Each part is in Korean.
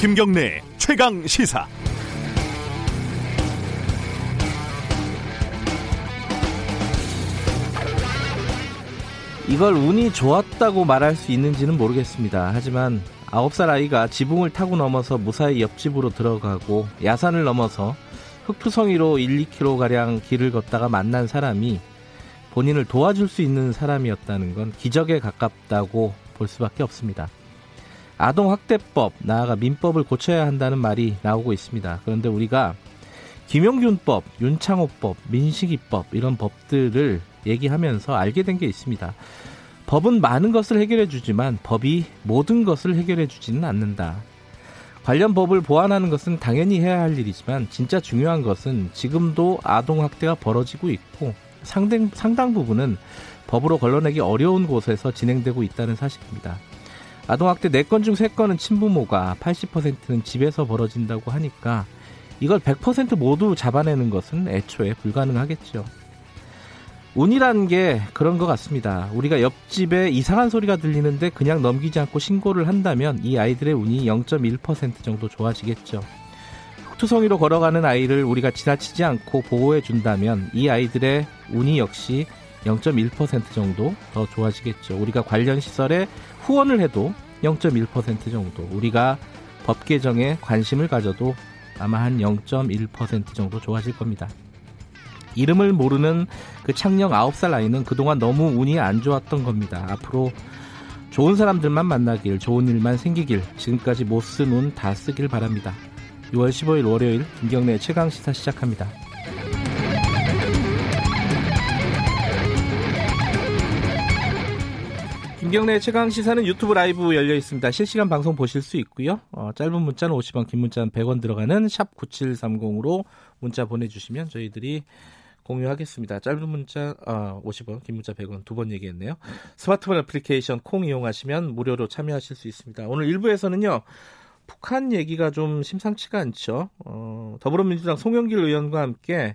김경래 최강 시사. 이걸 운이 좋았다고 말할 수 있는지는 모르겠습니다. 하지만 9살 아이가 지붕을 타고 넘어서 무사히 옆집으로 들어가고 야산을 넘어서 흑투성이로 1, 2km가량 길을 걷다가 만난 사람이 본인을 도와줄 수 있는 사람이었다는 건 기적에 가깝다고 볼 수밖에 없습니다. 아동학대법, 나아가 민법을 고쳐야 한다는 말이 나오고 있습니다. 그런데 우리가 김용균법, 윤창호법, 민식이법 이런 법들을 얘기하면서 알게 된 게 있습니다. 법은 많은 것을 해결해 주지만 법이 모든 것을 해결해 주지는 않는다. 관련 법을 보완하는 것은 당연히 해야 할 일이지만 진짜 중요한 것은 지금도 아동학대가 벌어지고 있고 상당 부분은 법으로 걸러내기 어려운 곳에서 진행되고 있다는 사실입니다. 아동학대 4건 중 3건은 친부모가, 80%는 집에서 벌어진다고 하니까 이걸 100% 모두 잡아내는 것은 애초에 불가능하겠죠. 운이란 게 그런 것 같습니다. 우리가 옆집에 이상한 소리가 들리는데 그냥 넘기지 않고 신고를 한다면 이 아이들의 운이 0.1% 정도 좋아지겠죠. 흑투성이로 걸어가는 아이를 우리가 지나치지 않고 보호해준다면 이 아이들의 운이 역시 0.1% 정도 더 좋아지겠죠. 우리가 관련 시설에 후원을 해도 0.1% 정도, 우리가 법 개정에 관심을 가져도 아마 한 0.1% 정도 좋아질 겁니다. 이름을 모르는 그 창녕 9살 아이는 그동안 너무 운이 안 좋았던 겁니다. 앞으로 좋은 사람들만 만나길, 좋은 일만 생기길, 지금까지 못 쓴 운 다 쓰길 바랍니다. 6월 15일 월요일 김경래 최강시사 시작합니다. 김경래 최강시사는 유튜브 라이브 열려있습니다. 실시간 방송 보실 수 있고요. 짧은 문자는 50원, 긴 문자는 100원 들어가는 샵 9730으로 문자 보내주시면 저희들이 공유하겠습니다. 짧은 문자 50원, 긴 문자 100원, 두 번 얘기했네요. 스마트폰 애플리케이션 콩 이용하시면 무료로 참여하실 수 있습니다. 오늘 1부에서는요, 북한 얘기가 좀 심상치가 않죠. 더불어민주당 송영길 의원과 함께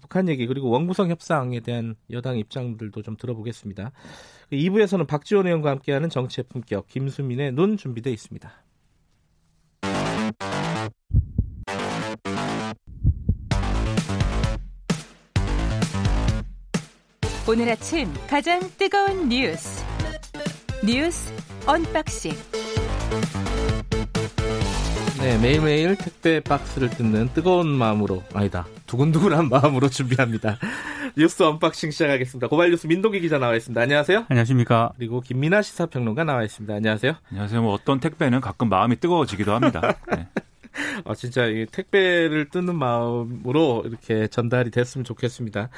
북한 얘기, 그리고 원구성 협상에 대한 여당 입장들도 좀 들어보겠습니다. 2부에서는 박지원 의원과 함께하는 정치의 품격, 김수민의 눈 준비되어 있습니다. 오늘 아침 가장 뜨거운 뉴스 언박싱. 네, 매일매일 택배 박스를 뜯는 뜨거운 마음으로, 두근두근한 마음으로 준비합니다. 뉴스 언박싱 시작하겠습니다. 고발뉴스 민동기 기자 나와 있습니다. 안녕하세요. 안녕하십니까. 그리고 김민아 시사평론가 나와 있습니다. 안녕하세요. 안녕하세요. 어떤 택배는 가끔 마음이 뜨거워지기도 합니다. 네. 진짜 이 택배를 뜯는 마음으로 이렇게 전달이 됐으면 좋겠습니다.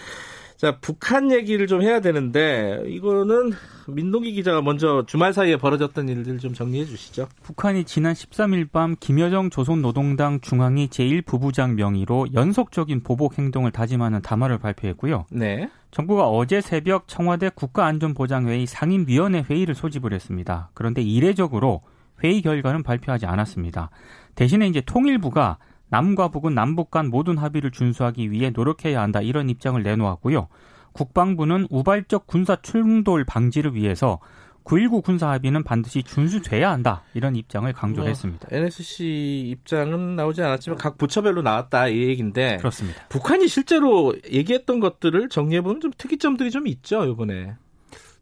자, 북한 얘기를 좀 해야 되는데 이거는 민동기 기자가 먼저 주말 사이에 벌어졌던 일들 좀 정리해 주시죠. 북한이 지난 13일 밤 김여정 조선노동당 중앙위 제1부부장 명의로 연속적인 보복 행동을 다짐하는 담화를 발표했고요. 네. 정부가 어제 새벽 청와대 국가안전보장회의 상임위원회 회의를 소집을 했습니다. 그런데 이례적으로 회의 결과는 발표하지 않았습니다. 대신에 이제 통일부가 남과 북은 남북 간 모든 합의를 준수하기 위해 노력해야 한다, 이런 입장을 내놓았고요. 국방부는 우발적 군사 충돌 방지를 위해서 9.19 군사 합의는 반드시 준수돼야 한다, 이런 입장을 강조했습니다. NSC 입장은 나오지 않았지만 각 부처별로 나왔다, 이 얘기인데. 그렇습니다. 북한이 실제로 얘기했던 것들을 정리해보면 좀 특이점들이 좀 있죠, 이번에.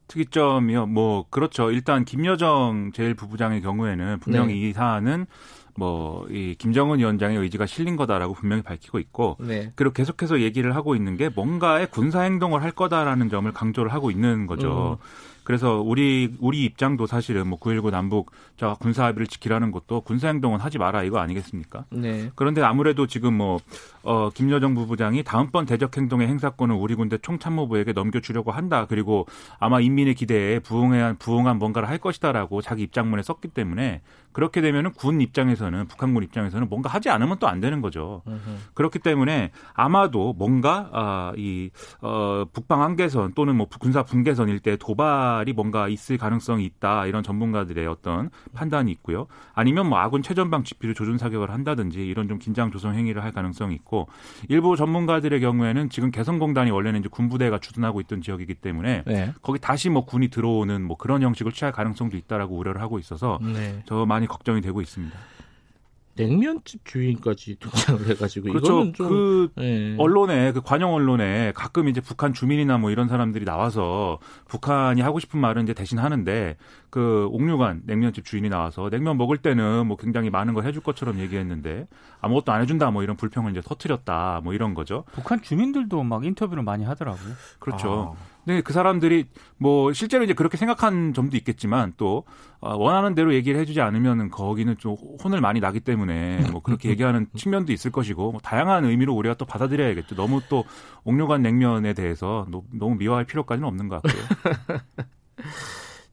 특이점이요? 그렇죠. 일단 김여정 제1부부장의 경우에는 분명히 네. 이 사안은 이 김정은 위원장의 의지가 실린 거다라고 분명히 밝히고 있고, 네. 그리고 계속해서 얘기를 하고 있는 게 뭔가의 군사 행동을 할 거다라는 점을 강조를 하고 있는 거죠. 그래서 우리 입장도 사실은 9.19 남북 군사 합의를 지키라는 것도 군사 행동은 하지 마라, 이거 아니겠습니까? 네. 그런데 아무래도 지금 김여정 부부장이 다음번 대적 행동의 행사권을 우리 군대 총참모부에게 넘겨주려고 한다. 그리고 아마 인민의 기대에 부응한 뭔가를 할 것이다라고 자기 입장문에 썼기 때문에, 그렇게 되면은 북한군 입장에서는 뭔가 하지 않으면 또 안 되는 거죠. 그렇기 때문에 아마도 뭔가 북방 한계선 또는 군사 분계선 일대 도발이 뭔가 있을 가능성이 있다, 이런 전문가들의 어떤 판단이 있고요. 아니면 아군 최전방 지피로 조준 사격을 한다든지 이런 좀 긴장 조성 행위를 할 가능성이 있고, 일부 전문가들의 경우에는 지금 개성공단이 원래는 이제 군부대가 주둔하고 있던 지역이기 때문에 네. 거기 다시 군이 들어오는 그런 형식을 취할 가능성도 있다라고 우려를 하고 있어서 네. 저 많이 걱정이 되고 있습니다. 냉면집 주인까지 등장을 해가지고 그렇죠. 이거는 좀 그 예. 언론에 그 관영 언론에 가끔 이제 북한 주민이나 뭐 이런 사람들이 나와서 북한이 하고 싶은 말은 이제 대신 하는데 그 옥류관 냉면집 주인이 나와서 냉면 먹을 때는 뭐 굉장히 많은 걸 해줄 것처럼 얘기했는데 아무것도 안 해준다 뭐 이런 불평을 이제 터뜨렸다 뭐 이런 거죠. 북한 주민들도 막 인터뷰를 많이 하더라고요. 그렇죠. 아. 근데 그 사람들이 뭐 실제로 이제 그렇게 생각한 점도 있겠지만 또 원하는 대로 얘기를 해주지 않으면 거기는 좀 혼을 많이 나기 때문에 뭐 그렇게 얘기하는 측면도 있을 것이고 뭐 다양한 의미로 우리가 또 받아들여야겠죠. 너무 또 옥류관 냉면에 대해서 너무 미화할 필요까지는 없는 것 같고요.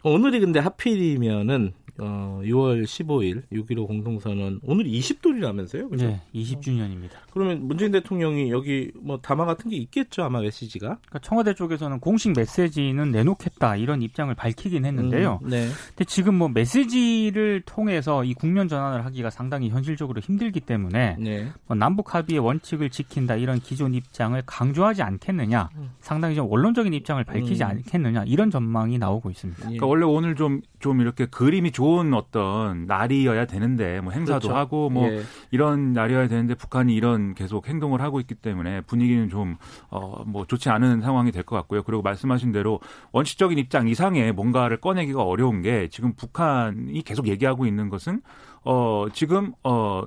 오늘이 근데 하필이면은 6월 15일 6.15 공동선언 오늘이 20돌이라면서요? 그렇죠? 네, 20주년입니다. 그러면 문재인 대통령이 여기 뭐 담화 같은 게 있겠죠, 아마 메시지가? 그러니까 청와대 쪽에서는 공식 메시지는 내놓겠다 이런 입장을 밝히긴 했는데요. 네. 근데 지금 뭐 메시지를 통해서 이 국면 전환을 하기가 상당히 현실적으로 힘들기 때문에 네. 뭐 남북 합의의 원칙을 지킨다 이런 기존 입장을 강조하지 않겠느냐, 상당히 좀 원론적인 입장을 밝히지 않겠느냐 이런 전망이 나오고 있습니다. 예. 그러니까 원래 오늘 좀 이렇게 그림이 좋은 어떤 날이어야 되는데 뭐 행사도 그렇죠. 하고 뭐 예. 이런 날이어야 되는데 북한이 이런 계속 행동을 하고 있기 때문에 분위기는 좀 뭐 좋지 않은 상황이 될 것 같고요. 그리고 말씀하신 대로 원칙적인 입장 이상의 뭔가를 꺼내기가 어려운 게 지금 북한이 계속 얘기하고 있는 것은 지금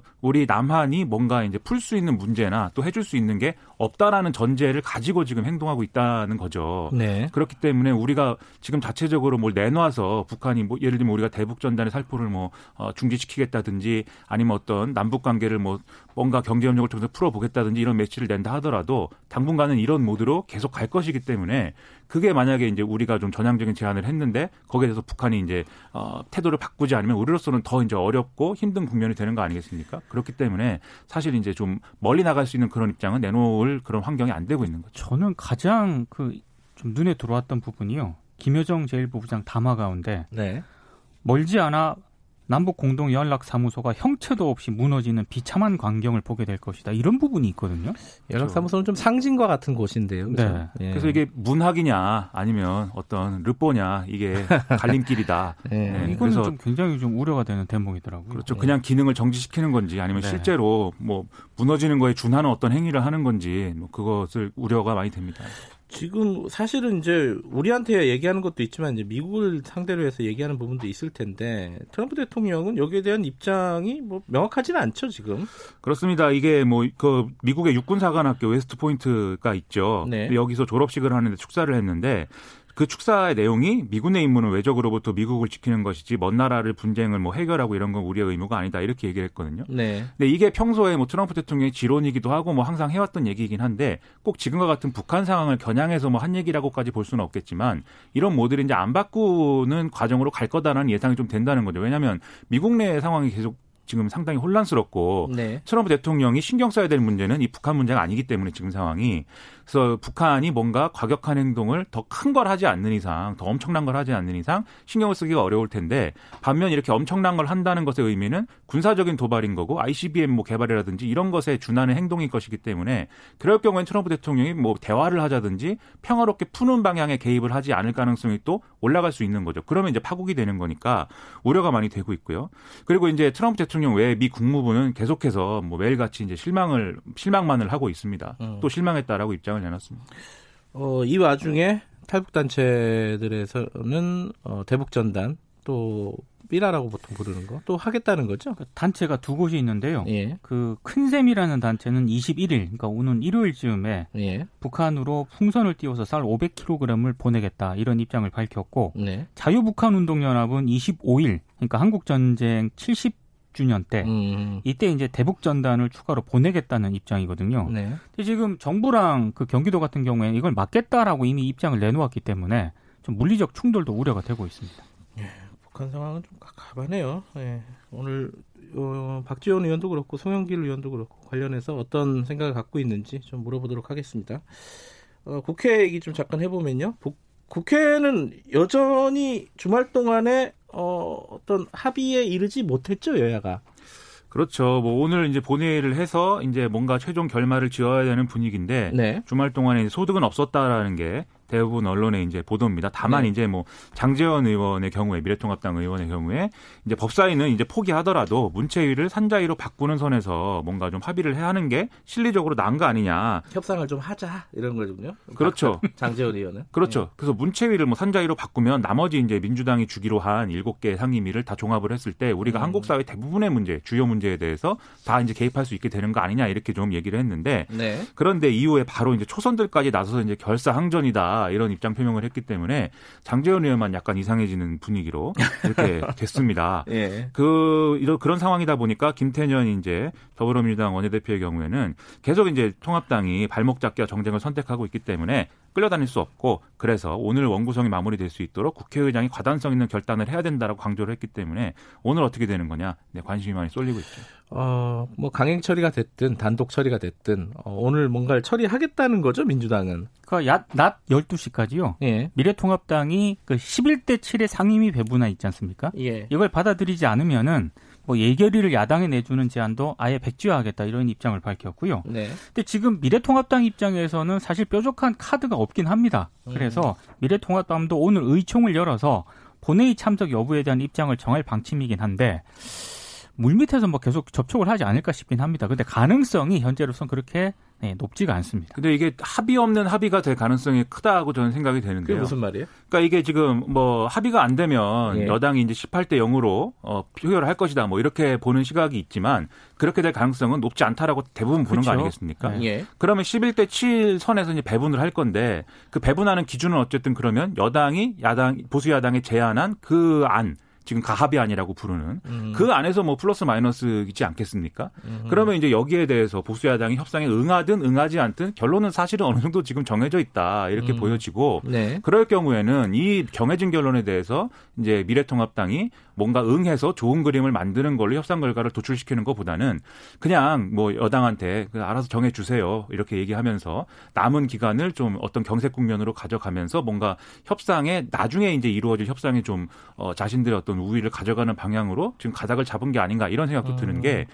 우리 남한이 뭔가 이제 풀 수 있는 문제나 또 해줄 수 있는 게 없다라는 전제를 가지고 지금 행동하고 있다는 거죠. 네. 그렇기 때문에 우리가 지금 자체적으로 뭘 내놔서 북한이 뭐 예를 들면 우리가 대북 전단의 살포를 뭐 중지시키겠다든지 아니면 어떤 남북 관계를 뭐 뭔가 경제 협력을 통해서 풀어보겠다든지 이런 메시지를 낸다 하더라도 당분간은 이런 모드로 계속 갈 것이기 때문에 그게 만약에 이제 우리가 좀 전향적인 제안을 했는데 거기에 대해서 북한이 이제 태도를 바꾸지 않으면 우리로서는 더 이제 어렵고 힘든 국면이 되는 거 아니겠습니까? 그렇기 때문에 사실 이제 좀 멀리 나갈 수 있는 그런 입장은 내놓을 그런 환경이 안 되고 있는 거죠. 저는 가장 그 좀 눈에 들어왔던 부분이요. 김여정 제1부부장 담화 가운데 네. 멀지 않아 남북공동연락사무소가 형체도 없이 무너지는 비참한 광경을 보게 될 것이다. 이런 부분이 있거든요. 연락사무소는 좀 상징과 같은 곳인데요. 네. 예. 그래서 이게 문학이냐 아니면 어떤 르뽀냐 이게 갈림길이다. 예. 네. 이건 좀 굉장히 좀 우려가 되는 대목이더라고요. 그렇죠. 예. 그냥 기능을 정지시키는 건지 아니면 네. 실제로 뭐 무너지는 거에 준하는 어떤 행위를 하는 건지 뭐 그것을 우려가 많이 됩니다. 지금 사실은 이제 우리한테 얘기하는 것도 있지만 이제 미국을 상대로 해서 얘기하는 부분도 있을 텐데 트럼프 대통령은 여기에 대한 입장이 뭐 명확하지는 않죠 지금. 그렇습니다. 이게 뭐 그 미국의 육군사관학교 웨스트포인트가 있죠. 네. 여기서 졸업식을 하는데 축사를 했는데. 그 축사의 내용이 미군의 임무는 외적으로부터 미국을 지키는 것이지 먼 나라를 분쟁을 뭐 해결하고 이런 건 우리의 의무가 아니다 이렇게 얘기를 했거든요. 네. 근데 이게 평소에 뭐 트럼프 대통령의 지론이기도 하고 뭐 항상 해왔던 얘기이긴 한데 꼭 지금과 같은 북한 상황을 겨냥해서 뭐 한 얘기라고까지 볼 수는 없겠지만 이런 모델이 이제 안 바꾸는 과정으로 갈 거다라는 예상이 좀 된다는 거죠. 왜냐하면 미국 내 상황이 계속 지금 상당히 혼란스럽고 네. 트럼프 대통령이 신경 써야 될 문제는 이 북한 문제가 아니기 때문에 지금 상황이 그래서 북한이 뭔가 과격한 행동을 더 큰 걸 하지 않는 이상 더 엄청난 걸 하지 않는 이상 신경을 쓰기가 어려울 텐데 반면 이렇게 엄청난 걸 한다는 것의 의미는 군사적인 도발인 거고 ICBM 뭐 개발이라든지 이런 것에 준하는 행동일 것이기 때문에 그럴 경우엔 트럼프 대통령이 뭐 대화를 하자든지 평화롭게 푸는 방향에 개입을 하지 않을 가능성이 또 올라갈 수 있는 거죠. 그러면 이제 파국이 되는 거니까 우려가 많이 되고 있고요. 그리고 이제 트럼프 대통령 외에 미 국무부는 계속해서 뭐 매일같이 이제 실망만을 하고 있습니다. 또 실망했다라고 입장을 내놨습니다. 이 와중에 탈북단체들에서는 대북전단 또 삐라라고 보통 부르는 거 또 하겠다는 거죠? 단체가 두 곳이 있는데요. 예. 그 큰샘이라는 단체는 21일, 그러니까 오는 일요일쯤에 예. 북한으로 풍선을 띄워서 쌀 500kg을 보내겠다 이런 입장을 밝혔고 네. 자유북한운동연합은 25일, 그러니까 한국전쟁 70주년 때 이때 이제 대북 전단을 추가로 보내겠다는 입장이거든요. 네. 근데 지금 정부랑 그 경기도 같은 경우에 이걸 막겠다라고 이미 입장을 내놓았기 때문에 좀 물리적 충돌도 우려가 되고 있습니다. 예, 북한 상황은 좀 갑갑하네요. 예, 오늘 박지원 의원도 그렇고 송영길 의원도 그렇고 관련해서 어떤 생각을 갖고 있는지 좀 물어보도록 하겠습니다. 국회 얘기 좀 잠깐 해보면요. 국회는 여전히 주말 동안에 어떤 합의에 이르지 못했죠, 여야가. 그렇죠. 뭐 오늘 이제 본회의를 해서 이제 뭔가 최종 결말을 지어야 되는 분위기인데 네. 주말 동안에 소득은 없었다라는 게 대부분 언론의 이제 보도입니다. 다만 이제 뭐 장제원 의원의 경우에 미래통합당 의원의 경우에 이제 법사위는 이제 포기하더라도 문체위를 산자위로 바꾸는 선에서 뭔가 좀 합의를 해야 하는 게 실리적으로 나은 거 아니냐. 협상을 좀 하자 이런 거군요. 그렇죠. 장제원 의원은. 그렇죠. 그래서 문체위를 뭐 산자위로 바꾸면 나머지 이제 민주당이 주기로 한 7개 상임위를 다 종합을 했을 때 우리가 한국 사회 대부분의 문제, 주요 문제에 대해서 다 이제 개입할 수 있게 되는 거 아니냐 이렇게 좀 얘기를 했는데 네. 그런데 이후에 바로 이제 초선들까지 나서서 이제 결사항전이다 이런 입장 표명을 했기 때문에 장제원 의원만 약간 이상해지는 분위기로 이렇게 됐습니다. 예. 그런 상황이다 보니까 김태년 이제 더불어민주당 원내대표의 경우에는 계속 이제 통합당이 발목 잡기와 정쟁을 선택하고 있기 때문에 끌려다닐 수 없고 그래서 오늘 원구성이 마무리될 수 있도록 국회의장이 과단성 있는 결단을 해야 된다라고 강조를 했기 때문에 오늘 어떻게 되는 거냐 관심이 많이 쏠리고 있죠. 뭐 강행 처리가 됐든 단독 처리가 됐든 오늘 뭔가를 처리하겠다는 거죠 민주당은. 그러니까 낮 12시까지요. 예. 미래통합당이 그 11대 7의 상임위 배분안 있지 않습니까? 예. 이걸 받아들이지 않으면은 뭐 예결위를 야당에 내주는 제안도 아예 백지화하겠다 이런 입장을 밝혔고요. 네. 근데 지금 미래통합당 입장에서는 사실 뾰족한 카드가 없긴 합니다. 그래서 미래통합당도 오늘 의총을 열어서 본회의 참석 여부에 대한 입장을 정할 방침이긴 한데 물밑에서 뭐 계속 접촉을 하지 않을까 싶긴 합니다. 그런데 가능성이 현재로선 그렇게 높지가 않습니다. 근데 이게 합의 없는 합의가 될 가능성이 크다고 저는 생각이 되는데요. 그게 무슨 말이에요? 그러니까 이게 지금 뭐 합의가 안 되면 예. 여당이 이제 18대 0으로 표결을 할 것이다 뭐 이렇게 보는 시각이 있지만 그렇게 될 가능성은 높지 않다라고 대부분 보는 그렇죠? 거 아니겠습니까? 예. 그러면 11대 7 선에서 이제 배분을 할 건데 그 배분하는 기준은 어쨌든 그러면 여당이 보수 야당이 제안한 그 안 지금 가합의안이라고 부르는 그 안에서 뭐 플러스 마이너스이지 않겠습니까? 그러면 이제 여기에 대해서 보수야당이 협상에 응하든 응하지 않든 결론은 사실은 어느 정도 지금 정해져 있다 이렇게 보여지고 네. 그럴 경우에는 이 정해진 결론에 대해서 이제 미래통합당이 뭔가 응해서 좋은 그림을 만드는 걸로 협상 결과를 도출시키는 것보다는 그냥 뭐 여당한테 알아서 정해주세요 이렇게 얘기하면서 남은 기간을 좀 어떤 경색 국면으로 가져가면서 뭔가 협상에 나중에 이제 이루어질 협상에 좀 자신들의 어떤 우위를 가져가는 방향으로 지금 가닥을 잡은 게 아닌가 이런 생각도 드는 게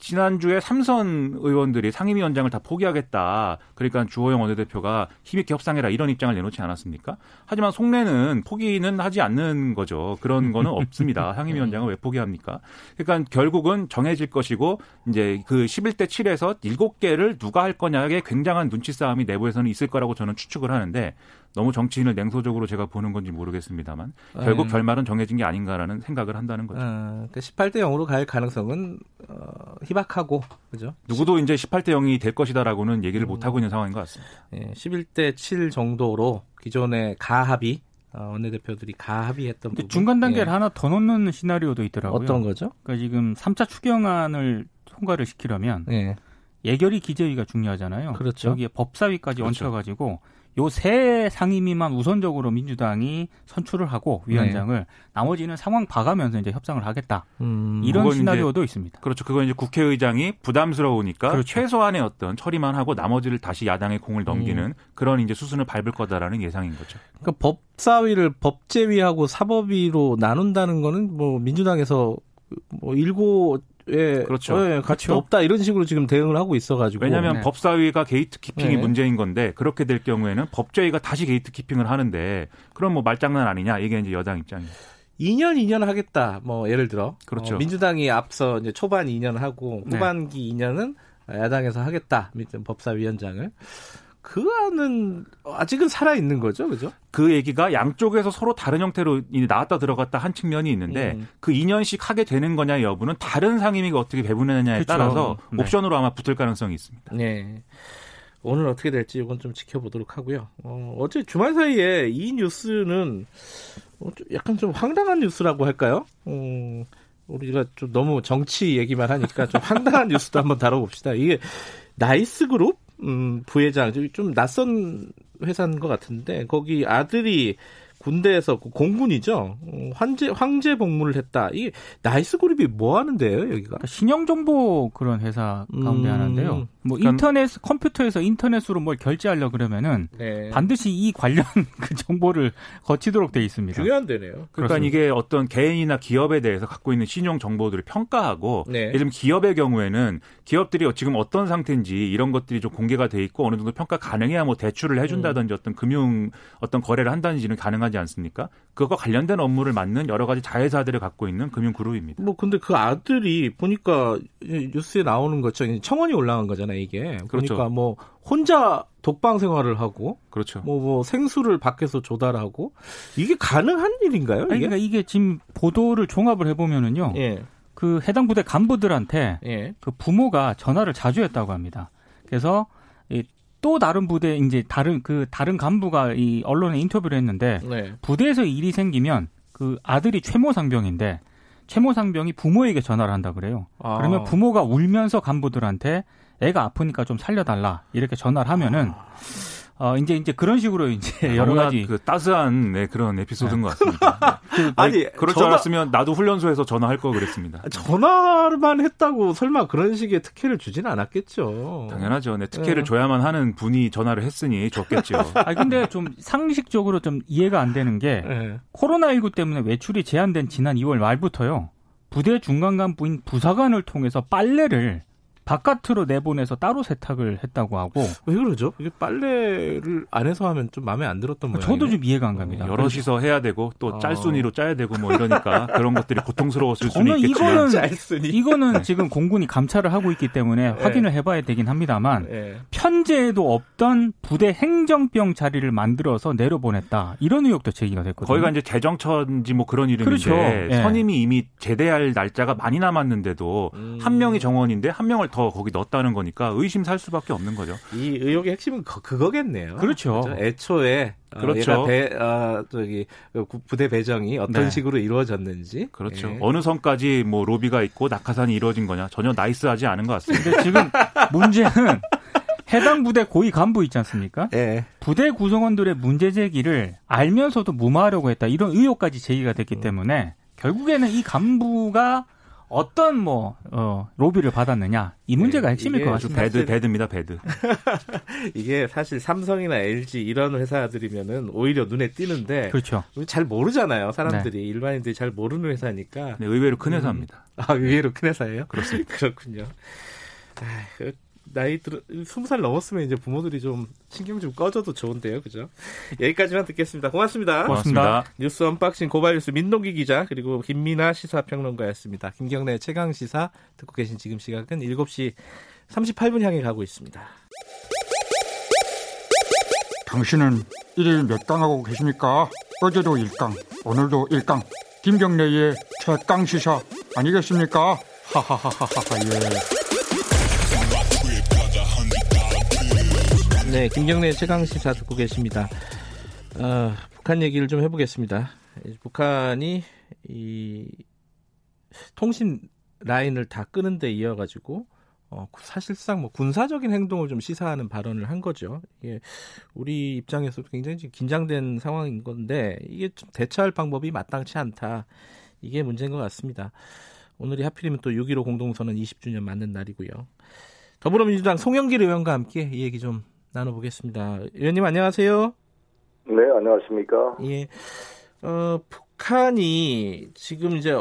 지난주에 삼선 의원들이 상임위원장을 다 포기하겠다. 그러니까 주호영 원내대표가 힘있게 협상해라 이런 입장을 내놓지 않았습니까? 하지만 속내는 포기는 하지 않는 거죠. 그런 거는 없습니다. 상임위원장을 왜 포기합니까? 그러니까 결국은 정해질 것이고 이제 그 11대 7에서 7개를 누가 할 거냐에 굉장한 눈치 싸움이 내부에서는 있을 거라고 저는 추측을 하는데 너무 정치인을 냉소적으로 제가 보는 건지 모르겠습니다만 결국 결말은 정해진 게 아닌가라는 생각을 한다는 거죠. 그러니까 18대 0으로 갈 가능성은 희박하고 그죠? 누구도 이제 18대 0이 될 것이다라고는 얘기를 못하고 있는 상황인 것 같습니다. 예, 11대 7 정도로 기존의 가합의 원내대표들이 가합의했던 부분. 중간 단계를 하나 더 넣는 시나리오도 있더라고요. 어떤 거죠? 그러니까 지금 3차 추경안을 통과를 시키려면 예결위 기재위가 중요하잖아요. 그렇죠. 여기에 법사위까지 그렇죠. 얹혀가지고 요 세 상임위만 우선적으로 민주당이 선출을 하고 위원장을 나머지는 상황 봐가면서 이제 협상을 하겠다. 이런 시나리오도 있습니다. 그렇죠. 그건 이제 국회의장이 부담스러우니까 그렇죠. 최소한의 어떤 처리만 하고 나머지를 다시 야당의 공을 넘기는 그런 이제 수순을 밟을 거다라는 예상인 거죠. 그러니까 법사위를 법제위하고 사법위로 나눈다는 거는 뭐 민주당에서 뭐 그렇죠. 같이 그렇죠. 없다 이런 식으로 지금 대응을 하고 있어가지고 왜냐하면 법사위가 게이트키핑이 문제인 건데 그렇게 될 경우에는 법제위가 다시 게이트키핑을 하는데 그럼 뭐 말장난 아니냐 이게 이제 여당 입장입니다. 2년 하겠다. 뭐 예를 들어 그렇죠. 민주당이 앞서 이제 초반 2년 하고 후반기 2년은 야당에서 하겠다. 법사위원장을. 그 안은 아직은 살아있는 거죠, 그죠? 그 얘기가 양쪽에서 서로 다른 형태로 나왔다 들어갔다 한 측면이 있는데 그 2년씩 하게 되는 거냐 여부는 다른 상임위가 어떻게 배분하느냐에 그렇죠. 따라서 옵션으로 아마 붙을 가능성이 있습니다. 네. 오늘 어떻게 될지 이건 좀 지켜보도록 하고요. 어제 주말 사이에 이 뉴스는 약간 좀 황당한 뉴스라고 할까요? 우리가 좀 너무 정치 얘기만 하니까 좀 황당한 뉴스도 한번 다뤄봅시다. 이게 나이스 그룹? 부회장 좀 낯선 회사인 것 같은데 거기 아들이 군대에서 공군이죠. 황제 복무를 했다. 이 나이스 그룹이 뭐 하는데요, 여기가? 신용 정보 그런 회사 가운데 하나인데요. 뭐 그러니까 인터넷 컴퓨터에서 인터넷으로 뭘 결제하려 그러면은 네. 반드시 이 관련 그 정보를 거치도록 돼 있습니다. 중요한데네요. 그러니까 이게 어떤 개인이나 기업에 대해서 갖고 있는 신용 정보들을 평가하고 네. 예를 들면 기업의 경우에는 기업들이 지금 어떤 상태인지 이런 것들이 좀 공개가 돼 있고 어느 정도 평가 가능해야 뭐 대출을 해준다든지 어떤 금융 어떤 거래를 한다든지는 가능하지 않습니까? 그것과 관련된 업무를 맡는 여러 가지 자회사들을 갖고 있는 금융 그룹입니다. 뭐 근데 그 아들이 보니까 뉴스에 나오는 것처럼 청원이 올라간 거잖아요, 이게. 그렇죠. 그러니까 뭐 혼자 독방 생활을 하고, 그렇죠. 뭐 생수를 밖에서 조달하고 이게 가능한 일인가요? 이게? 아니, 그러니까 이게 지금 보도를 종합을 해보면은요, 예. 그 해당 부대 간부들한테 예. 그 부모가 전화를 자주 했다고 합니다. 그래서 이 또 다른 부대 이제 다른 간부가 이 언론에 인터뷰를 했는데 네. 부대에서 일이 생기면 그 아들이 최모 상병인데 최모 상병이 부모에게 전화를 한다 그래요. 아. 그러면 부모가 울면서 간부들한테 애가 아프니까 좀 살려달라 이렇게 전화를 하면은 이제 그런 식으로 이제 여러 가지 그 따스한 네, 그런 에피소드인 것 같습니다. 네. 아니 그럴 줄 알았으면 나도 훈련소에서 전화할 거 그랬습니다. 전화만 했다고 설마 그런 식의 특혜를 주진 않았겠죠. 당연하죠. 네, 특혜를 네. 줘야만 하는 분이 전화를 했으니 줬겠죠. 아 근데 좀 상식적으로 좀 이해가 안 되는 게 네. 코로나19 때문에 외출이 제한된 지난 2월 말부터요 부대 중간 간부인 부사관을 통해서 빨래를 바깥으로 내보내서 따로 세탁을 했다고 하고. 왜 그러죠? 이게 빨래를 안에서 하면 좀 마음에 안 들었던 모양이에요. 저도 좀 이해가 안 갑니다. 여럿이서 해야 되고 또 짤순이로 짜야 되고 뭐 이러니까 그런 것들이 고통스러웠을 수는 있겠지만. 이거는 네. 지금 공군이 감찰을 하고 있기 때문에 네. 확인을 해봐야 되긴 합니다만 네. 편제에도 없던 부대 행정병 자리를 만들어서 내려보냈다. 이런 의혹도 제기가 됐거든요. 거기가 이제 재정처인지 뭐 그런 이름인데 그렇죠. 네. 선임이 이미 제대할 날짜가 많이 남았는데도 한 명이 정원인데 한 명을 더 거기 넣었다는 거니까 의심 살 수밖에 없는 거죠. 이 의혹의 핵심은 그거겠네요. 그렇죠. 그렇죠? 애초에 그렇죠. 부대 배정이 어떤 네. 식으로 이루어졌는지. 그렇죠. 예. 어느 선까지 뭐 로비가 있고 낙하산이 이루어진 거냐. 전혀 나이스하지 않은 것 같습니다. 근데 지금 문제는 해당 부대 고위 간부 있지 않습니까? 예. 부대 구성원들의 문제 제기를 알면서도 무마하려고 했다. 이런 의혹까지 제기가 됐기 때문에 결국에는 이 간부가 어떤 로비를 받았느냐 이 문제가 핵심일 것 같습니다. 배드입니다, 배드. 이게 사실 삼성이나 LG 이런 회사들이면은 오히려 눈에 띄는데 그렇죠. 잘 모르잖아요, 사람들이 네. 일반인들이 잘 모르는 회사니까. 네, 의외로 큰 회사입니다. 아, 의외로 큰 회사예요? 그렇습니다. 그렇군요. 나이 20살 넘었으면 이제 부모들이 좀 신경 좀 꺼져도 좋은데요, 그죠? 여기까지만 듣겠습니다. 고맙습니다. 뉴스 언박싱 고발뉴스 민동기 기자 그리고 김민아 시사평론가였습니다. 김경래 최강 시사 듣고 계신 지금 시각은 7시 38분 향해 가고 있습니다. 당신은 일일 몇 강 하고 계십니까? 어제도 1강, 오늘도 1강. 김경래의 최강 시사 아니겠습니까? 하하하하하 예. 네, 김경래 최강시사 듣고 계십니다. 북한 얘기를 좀 해보겠습니다. 북한이 이 통신 라인을 다 끄는 데 이어가지고 사실상 뭐 군사적인 행동을 좀 시사하는 발언을 한 거죠. 이게 우리 입장에서도 굉장히 긴장된 상황인 건데 이게 좀 대처할 방법이 마땅치 않다. 이게 문제인 것 같습니다. 오늘이 하필이면 또 6.15 공동선언 20주년 맞는 날이고요. 더불어민주당 송영길 의원과 함께 이 얘기 좀 나눠보겠습니다. 의원님 안녕하세요. 네, 안녕하십니까. 예, 북한이 지금 이제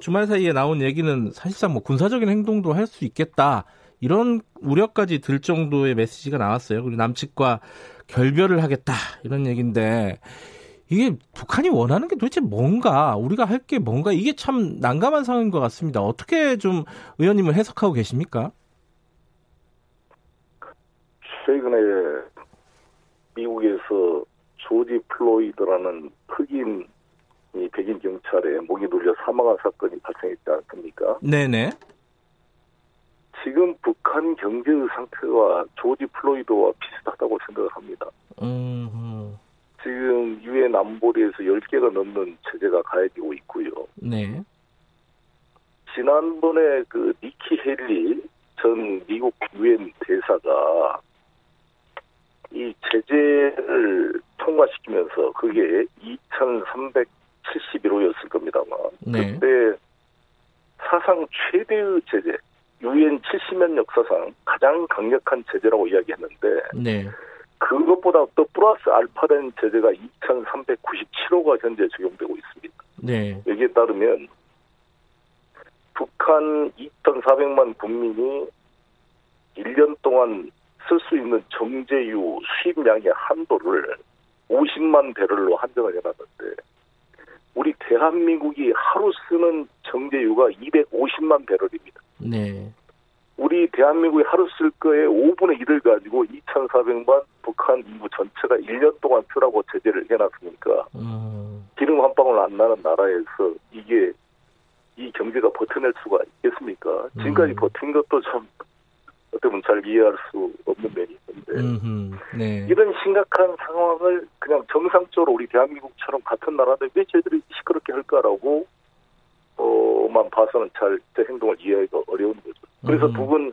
주말 사이에 나온 얘기는 사실상 뭐 군사적인 행동도 할 수 있겠다 이런 우려까지 들 정도의 메시지가 나왔어요. 그리고 남측과 결별을 하겠다 이런 얘기인데 이게 북한이 원하는 게 도대체 뭔가 우리가 할 게 뭔가 이게 참 난감한 상황인 것 같습니다. 어떻게 좀 의원님은 해석하고 계십니까? 최근에 미국에서 조지 플로이드라는 흑인 백인 경찰에 목이 눌려 사망한 사건이 발생했지 않습니까? 네네. 지금 북한 경제의 상태와 조지 플로이드와 비슷하다고 생각합니다. 지금 유엔 안보리에서 10개가 넘는 제재가 가해지고 있고요. 네. 지난번에 그 니키 헬리 전 미국 유엔 대사가 이 제재를 통과시키면서 그게 2371호였을 겁니다만 네. 그때 사상 최대의 제재, UN 70년 역사상 가장 강력한 제재라고 이야기했는데 네. 그것보다 또 플러스 알파된 제재가 2397호가 현재 적용되고 있습니다. 네. 여기에 따르면 북한 2400만 국민이 1년 동안 쓸 수 있는 정제유 수입량의 한도를 50만 배럴로 한정을 해놨는데 우리 대한민국이 하루 쓰는 정제유가 250만 배럴입니다. 네. 우리 대한민국이 하루 쓸 거에 5분의 1을 가지고 2,400만 북한 인구 전체가 1년 동안 쓰라고 제재를 해놨으니까 기름 한 방울 안 나는 나라에서 이게 이 경제가 버텨낼 수가 있겠습니까? 지금까지 버틴 것도 참 어떻게 보면 잘 이해할 수 없는 면이 있는데 네. 이런 심각한 상황을 그냥 정상적으로 우리 대한민국처럼 같은 나라인데 왜 쟤들이 시끄럽게 할까라고 만 봐서는 잘 제 행동을 이해하기가 어려운 거죠. 그래서 북은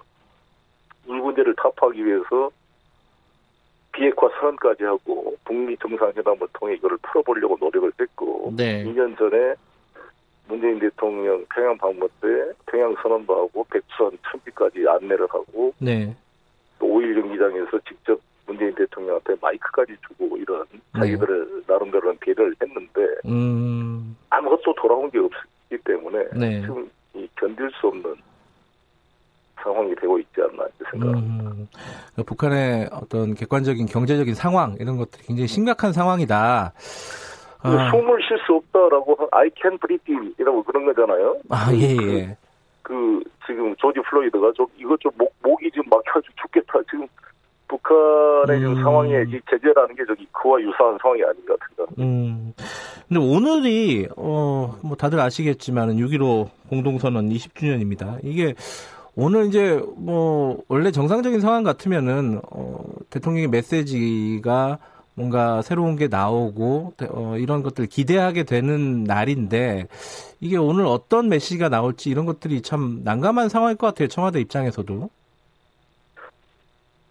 이 문제를 타파하기 위해서 비핵화 선언까지 하고 북미 정상회담을 통해 이거를 풀어보려고 노력을 했고 네. 2년 전에 문재인 대통령 평양 방문 때 평양 선언도 하고 백두산 천지까지 안내를 하고 네. 또 5.1 경기장에서 직접 문재인 대통령한테 마이크까지 주고 이런 자기들을 나름대로는 배려를 했는데 아무것도 돌아온 게 없기 때문에 네. 지금 이 견딜 수 없는 상황이 되고 있지 않나 생각합니다. 그러니까 북한의 어떤 객관적인 경제적인 상황 이런 것들이 굉장히 심각한 상황이다. 숨을 쉴 수 없다라고 한 I can breathe이라고 그런 거잖아요. 아 예. 그 지금 조지 플로이드가 좀 이것 좀 목이 지금 막혀서 죽겠다. 지금 북한의 지금 상황에 이 제재라는 게 저기 그와 유사한 상황이 아닌가 생각합니다. 근데 오늘이 뭐 다들 아시겠지만은 6.15 공동선언 20주년입니다. 이게 오늘 이제 뭐 원래 정상적인 상황 같으면은 대통령의 메시지가 뭔가 새로운 게 나오고 이런 것들 기대하게 되는 날인데 이게 오늘 어떤 메시지가 나올지 이런 것들이 참 난감한 상황일 것 같아요. 청와대 입장에서도.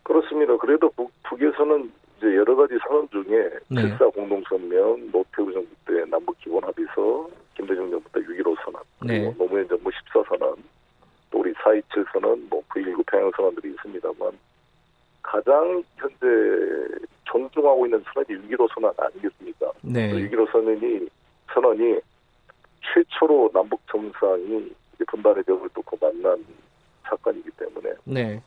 그렇습니다. 그래도 북에서는 이제 여러 가지 선언 중에 7.4 공동선언, 노태우 정부 때 남북 기본 합의서, 김대중 정부 때 6.15 선언, 네. 노무현 정부 14 선언, 또 우리 4.27 선언, 뭐 9.19 평양 선언들이 있습니다만 가장 현재 존중하고 있는 선언이 6.15 선언 아니겠습니까? 네. 6.15 선언이 최초로 남북 정상이 분단의 벽을 뚫고 만난 사건이기 때문에 네.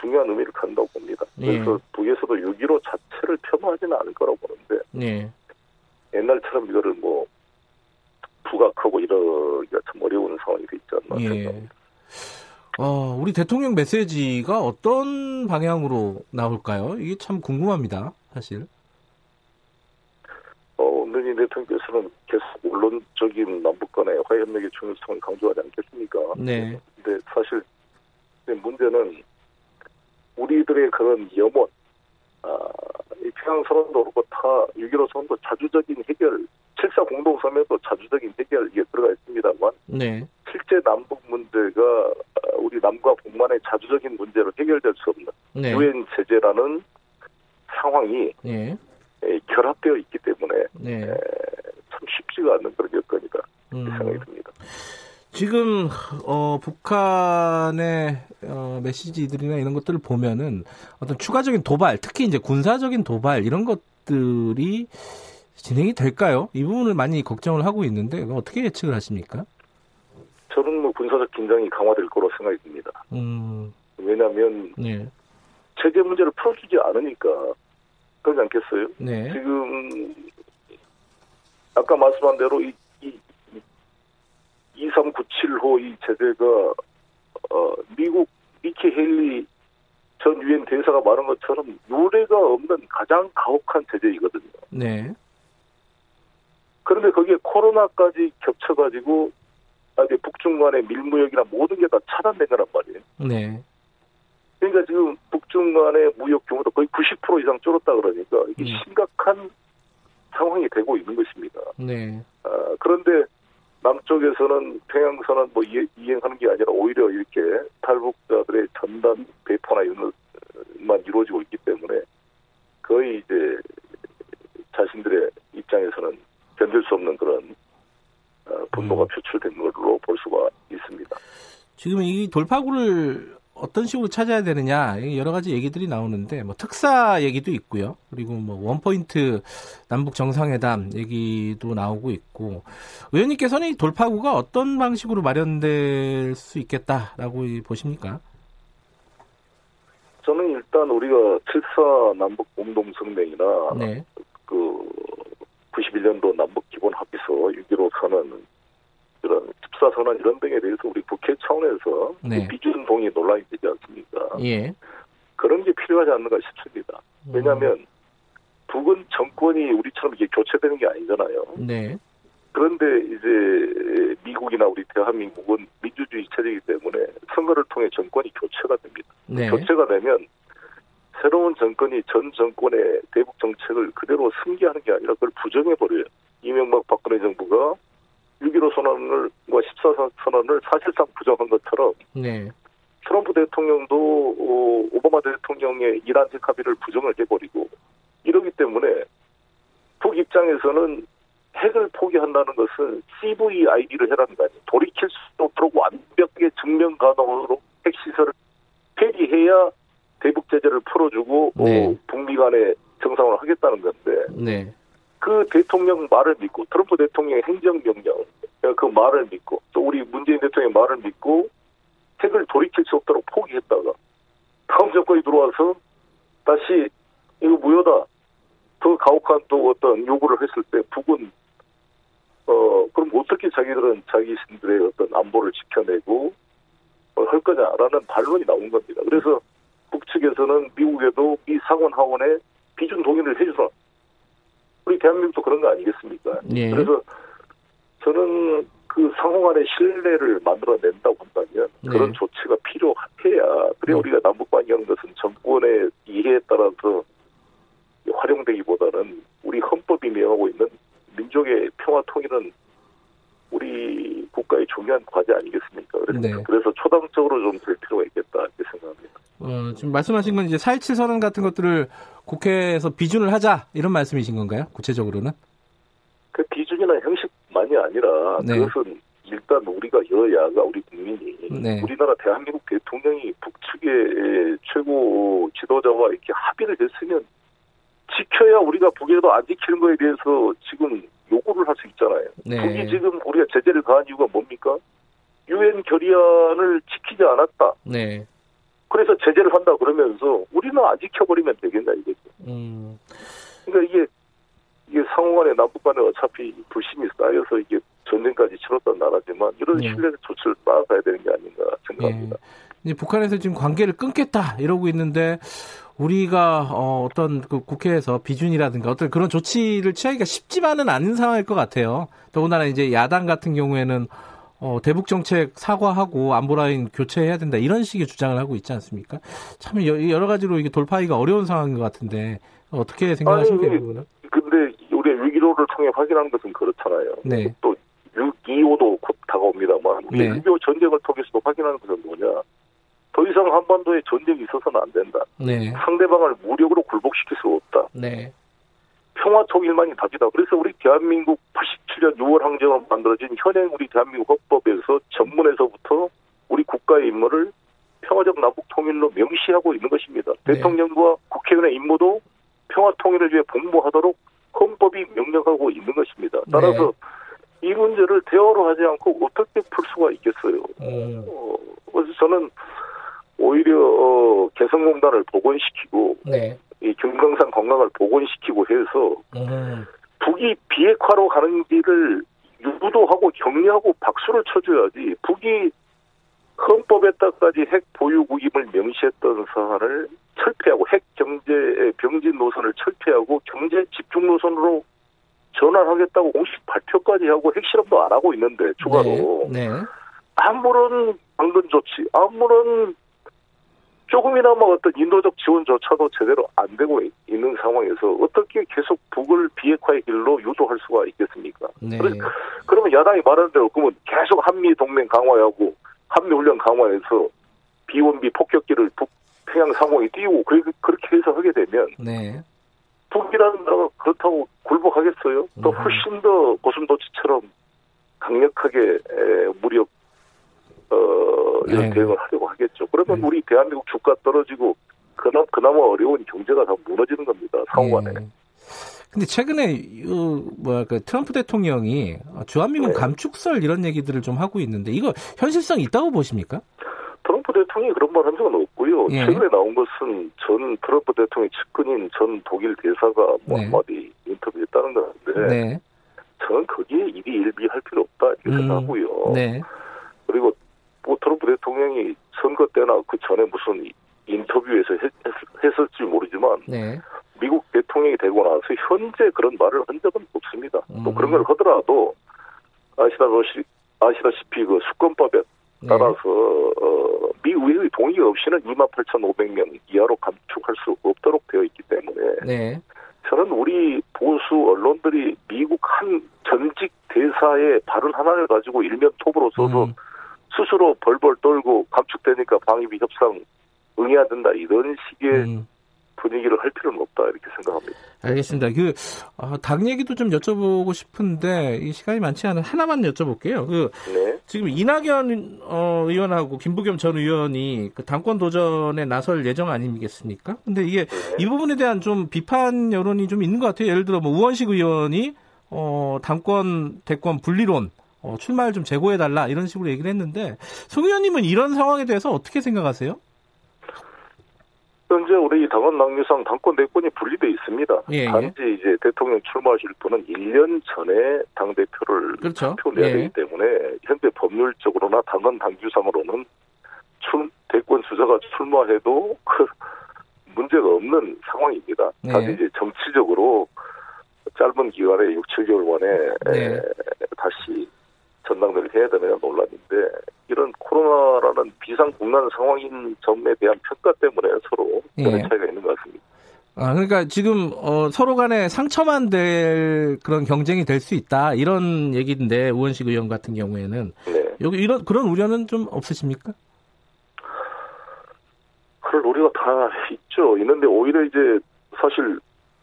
중요한 의미를 갖는다고 봅니다. 그래서 네. 북에서도 6.15 자체를 폄하하지는 않을 거라고 보는데 네. 옛날처럼 이거를 뭐 부각하고 이러기가 참 어려운 상황이 되지 않나 생각합니다. 우리 대통령 메시지가 어떤 방향으로 나올까요? 이게 참 궁금합니다, 사실. 문재인 대통령께서는 계속 언론적인 남북 간의 화해협력의 중요성을 강조하지 않겠습니까? 네. 근데 사실 문제는 우리들의 그런 염원, 이 평양 선언도 그렇고 다 6.15 선언도 자주적인 해결, 7.4 공동선언도 자주적인 해결 이게 들어가 있습니다만. 네. 실제 남북 문제가 우리 남과 북만의 자주적인 문제로 해결될 수 없는 네. UN 제재라는 상황이 네. 결합되어 있기 때문에 네. 참 쉽지가 않은 그런 여건이다 생각이 듭니다. 지금 북한의 메시지들이나 이런 것들을 보면은 어떤 추가적인 도발, 특히 이제 군사적인 도발 이런 것들이 진행이 될까요? 이 부분을 많이 걱정을 하고 있는데 어떻게 예측을 하십니까? 저는 뭐 군사적 긴장이 강화될 거로 생각이 듭니다. 왜냐하면 네. 체제 문제를 풀어주지 않으니까 그러지 않겠어요? 네. 지금 아까 말씀한 대로 이 2397호 이 제재가 미국 니키 헤일리 전 유엔 대사가 말한 것처럼 유례가 없는 가장 가혹한 제재이거든요. 네. 그런데 거기에 코로나까지 겹쳐가지고 북중 간의 밀무역이나 모든 게 다 차단된 거란 말이에요. 네. 그러니까 지금 북중 간의 무역 규모도 거의 90% 이상 줄었다 그러니까 이게 심각한 상황이 되고 있는 것입니다. 네. 그런데 남쪽에서는 평양선언 뭐 이행하는 게 아니라 오히려 이렇게 탈북자들의 전단 배포나 이런 것만 이루어지고 있기 때문에 거의 이제 없는 그런 분노가 표출된 걸로 볼 수가 있습니다. 지금 이 돌파구를 어떤 식으로 찾아야 되느냐 여러 가지 얘기들이 나오는데 뭐 특사 얘기도 있고요. 그리고 뭐 원포인트 남북 정상회담 얘기도 나오고 있고 의원님께서는 이 돌파구가 어떤 방식으로 마련될 수 있겠다라고 보십니까? 저는 일단 우리가 7.4 남북 공동성명이나 네. 그 91년도 남북 기본 합의서 6.15 선언 이런 14 선언 이런 등에 대해서 우리 국회 차원에서 네. 비준 동의 논란이 되지 않습니까? 예. 그런 게 필요하지 않는가 싶습니다. 왜냐하면 북은 정권이 우리처럼 이게 교체되는 게 아니잖아요. 네. 그런데 이제 미국이나 우리 대한민국은 민주주의 체제이기 때문에 선거를 통해 정권이 교체가 됩니다. 네. 교체가 되면 새로운 정권이 전 정권의 대북 정책을 그대로 승계하는 게 아니라 그걸 부정해버려요. 이명박 박근혜 정부가 6.15 선언과 14 선언을 사실상 부정한 것처럼 네. 트럼프 대통령도 오바마 대통령의 이란 핵 합의를 부정을 해버리고 이러기 때문에 북 입장에서는 핵을 포기한다는 것은 CVID를 해라는 거 아니에요. 돌이킬 수 없도록 완벽하게 증명 가능으로 핵시설을 폐기해야 대북 제재를 풀어주고 네. 북미 간의 정상화를 하겠다는 건데 네. 그 대통령 말을 믿고 트럼프 대통령의 행정명령 그 말을 믿고 또 우리 문재인 대통령의 말을 믿고 핵을 돌이킬 수 없도록 포기했다가 다음 정권이 들어와서 다시 이거 무효다 더 가혹한 또 어떤 요구를 했을 때 북은 그럼 어떻게 자기들은 자기신들의 어떤 안보를 지켜내고 할 거냐라는 반론이 나온 겁니다. 그래서 북측에서는 미국에도 이 상원 하원에 비준 동의를 해주라. 우리 대한민국도 그런 거 아니겠습니까? 예. 그래서 저는 그 상호 간의 신뢰를 만들어낸다고 한다면 네. 그런 조치가 필요해야 그래야 우리가 남북관계하는 것은 정권의 이해에 따라서 활용되기보다는 우리 헌법이 명하고 있는 민족의 평화 통일은 우리 국가의 중요한 과제 아니겠습니까? 그래서, 네. 그래서 초당적으로 좀 될 필요가 있겠다 이렇게 생각합니다. 지금 말씀하신 건 이제 4.17 선언 같은 것들을 국회에서 비준을 하자 이런 말씀이신 건가요? 구체적으로는? 그 비준이나 형식만이 아니라 네. 그것은 일단 우리가 여야가 우리 국민이 네. 우리나라 대한민국 대통령이 북측의 최고 지도자와 이렇게 합의를 했으면 지켜야 우리가 북에도 안 지키는 거에 대해서 지금 요구를 할 수 있잖아요. 네. 북이 지금 우리가 제재를 가한 이유가 뭡니까? 유엔 결의안을 지키지 않았다. 네. 그래서 제재를 한다 그러면서 우리는 안 지켜버리면 되겠나 이거죠. 그러니까 이게 상호 간에 남북 간에 어차피 불신이 쌓여서 이게 전쟁까지 치렀던 나라지만 이런 신뢰 조치를 따라가야 되는 게 아닌가 생각합니다. 네. 이제 북한에서 지금 관계를 끊겠다 이러고 있는데 우리가 어떤 그 국회에서 비준이라든가 어떤 그런 조치를 취하기가 쉽지만은 않은 상황일 것 같아요. 더군다나 이제 야당 같은 경우에는 대북 정책 사과하고 안보라인 교체해야 된다 이런 식의 주장을 하고 있지 않습니까? 참 여러 가지로 이게 돌파하기가 어려운 상황인 것 같은데 어떻게 생각하십니까? 근데 우리가 6.15를 통해 확인한 것은 그렇잖아요. 네. 또 6.25도 곧 다가옵니다만 우리 6.25 전쟁을 통해서도 확인하는 것은 뭐냐? 더 이상 한반도에 전쟁이 있어서는 안 된다. 네. 상대방을 무력으로 굴복시킬 수 없다. 네. 평화 통일만이 답이다. 그래서 우리 대한민국 87년 6월 항쟁으로 만들어진 현행 우리 대한민국 헌법에서 전문에서부터 우리 국가의 임무를 평화적 남북 통일로 명시하고 있는 것입니다. 네. 대통령과 국회의원의 임무도 평화 통일을 위해 복무하도록 헌법이 명령하고 있는 것입니다. 따라서 네. 이 문제를 대화로 하지 않고 어떻게 풀 수가 있겠어요. 그래서 저는 오히려 개성공단을 복원시키고 네. 이 금강산 관광을 복원시키고 해서 북이 비핵화로 가는 길을 유도하고 격려하고 박수를 쳐줘야지 북이 헌법에까지 핵 보유국임을 명시했던 사안을 철폐하고 핵 경제의 병진 노선을 철폐하고 경제 집중 노선으로 전환하겠다고 공식 발표까지 하고 핵실험도 안 하고 있는데 추가로 네. 네. 아무런 방금 조치 아무런 조금이나마 어떤 인도적 지원조차도 제대로 안 되고 있는 상황에서 어떻게 계속 북을 비핵화의 길로 유도할 수가 있겠습니까? 네. 그러면 야당이 말하는 대로 그러면 계속 한미 동맹 강화하고 한미훈련 강화해서 비원비 폭격기를 북 평양 상공에 띄우고 그렇게 해서 하게 되면 네. 북이라는 나라가 그렇다고 굴복하겠어요? 또 훨씬 더 고슴도치처럼 강력하게 무력 이런 대응을 하려고 하겠죠. 그러면 우리 대한민국 주가 떨어지고 그나마 어려운 경제가 다 무너지는 겁니다. 상호간에. 근데 최근에 트럼프 대통령이 주한미군 감축설 이런 얘기들을 좀 하고 있는데 이거 현실성이 있다고 보십니까? 트럼프 대통령이 그런 말 한 적은 없고요. 최근에 나온 것은 전 트럼프 대통령 측근인 전 독일 대사가 뭐 한마디 인터뷰했다는 건데 저는 거기에 입이 일비할 필요 없다 이렇게 생각하고요. 그리고 뭐 트럼프 대통령이 선거 때나 그 전에 무슨 인터뷰에서 했을지 모르지만 미국 대통령이 되고 나서 현재 그런 말을 한 적은 없습니다. 또 그런 걸 하더라도 아시다시피 그 수권법에 따라서 미 의회의 동의 없이는 28,500명 이하로 감축할 수 없도록 되어 있기 때문에 저는 우리 보수 언론들이 미국 한 전직 대사의 발언 하나를 가지고 일면 톱으로 써서 스스로 벌벌 떨고 감축되니까 방위비 협상 응해야 된다 이런 식의 분위기를 할 필요는 없다 이렇게 생각합니다. 알겠습니다. 당 얘기도 좀 여쭤보고 싶은데 이 시간이 많지 않은 하나만 여쭤볼게요. 지금 이낙연 의원하고 김부겸 전 의원이 그 당권 도전에 나설 예정 아니겠습니까? 근데 이게 이 부분에 대한 좀 비판 여론이 좀 있는 것 같아요. 예를 들어 뭐 우원식 의원이 당권 대권 분리론 출마를 좀 제고해달라 이런 식으로 얘기를 했는데 송 의원님은 이런 상황에 대해서 어떻게 생각하세요? 현재 우리 당헌 당규상 당권 대권이 분리돼 있습니다. 단지 이제 대통령 출마하실 분은 1년 전에 당 대표를 투표해야 되기 때문에 현재 법률적으로나 당헌 당규상으로는 대권 주자가 출마해도 그 문제가 없는 상황입니다. 단지 이제 정치적으로 짧은 기간에 6, 7개월 만에 다시 전당대회를 해야 되느냐 논란인데 이런 코로나라는 비상국난 상황인 점에 대한 평가 때문에 서로 그런 차이가 있는 것 같습니다. 아, 그러니까 지금 서로 간에 상처만 될 그런 경쟁이 될 수 있다 이런 얘기인데 우원식 의원 같은 경우에는 여기 그런 우려는 좀 없으십니까? 그런 우려가 다 있죠. 있는데 오히려 이제 사실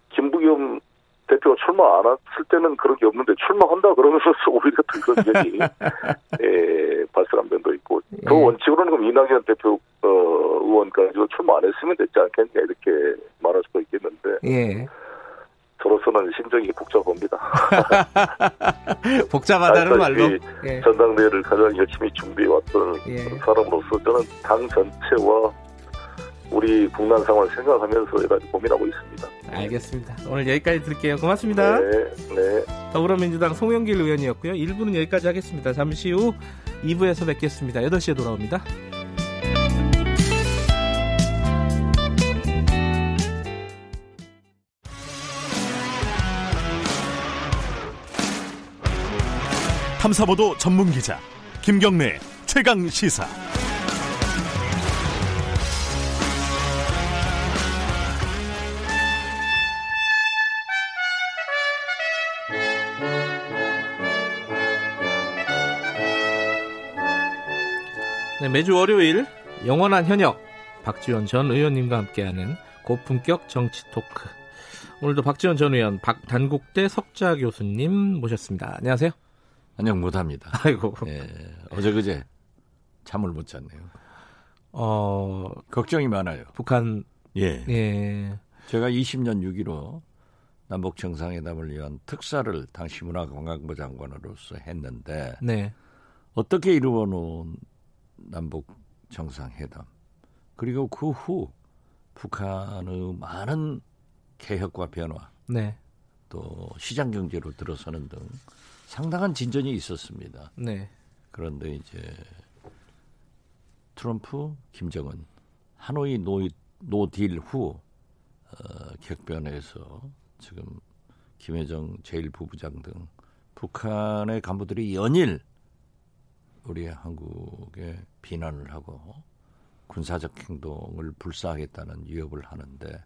김부겸 대표가 출마 안 했을 때는 그런 게 없는데 출마한다 그러면서 오히려 더 그런 얘기 발생한 면도 있고 그 원칙으로는 그럼 이낙연 대표 의원까지도 출마 안 했으면 됐지 않겠냐 이렇게 말할 수도 있겠는데 저로서는 심정이 복잡합니다. 복잡하다는 말로 전당대회를 가장 열심히 준비해왔던 사람으로서 저는 당 전체와 우리 국난 상황을 생각하면서 여러 가지 고민하고 있습니다. 알겠습니다. 오늘 여기까지 드릴게요. 고맙습니다. 더불어민주당 송영길 의원이었고요. 1부는 여기까지 하겠습니다. 잠시 후 2부에서 뵙겠습니다. 8시에 돌아옵니다. 탐사보도 전문기자 김경래 최강시사. 매주 월요일 영원한 현역 박지원 전 의원님과 함께하는 고품격 정치 토크. 오늘도 박지원 전 의원, 단국대 석좌 교수님 모셨습니다. 안녕하세요. 안녕 못합니다. 아이고. 어제그제 잠을 못 잤네요. 걱정이 많아요. 북한. 제가 20년 6.15 남북 정상회담을 위한 특사를 당시 문화관광부 장관으로서 했는데 어떻게 이루어놓은 남북 정상회담 그리고 그 후 북한의 많은 개혁과 변화 또 시장 경제로 들어서는 등 상당한 진전이 있었습니다. 그런데 이제 트럼프, 김정은 하노이 노딜 후 격변에서 지금 김여정 제1부부장 등 북한의 간부들이 연일 우리 한국에 비난을 하고 군사적 행동을 불사하겠다는 위협을 하는데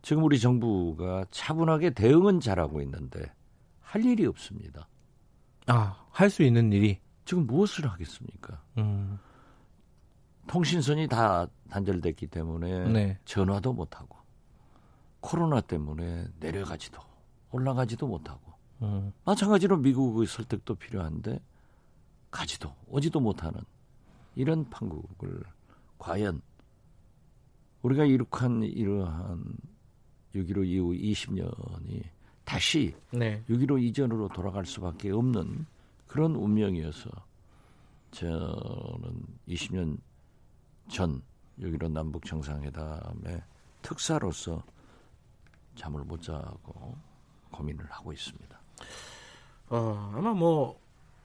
지금 우리 정부가 차분하게 대응은 잘하고 있는데 할 일이 없습니다. 아, 할 수 있는 일이? 지금 무엇을 하겠습니까? 통신선이 다 단절됐기 때문에 전화도 못하고 코로나 때문에 내려가지도 올라가지도 못하고 마찬가지로 미국의 설득도 필요한데 가지도 오지도 못하는 이런 판국을 과연 우리가 이룩한 이러한 6.15 이후 20년이 다시 6.15 이전으로 돌아갈 수밖에 없는 그런 운명이어서 저는 20년 전 6.15 남북정상회담의 특사로서 잠을 못 자고 고민을 하고 있습니다. 아마 뭐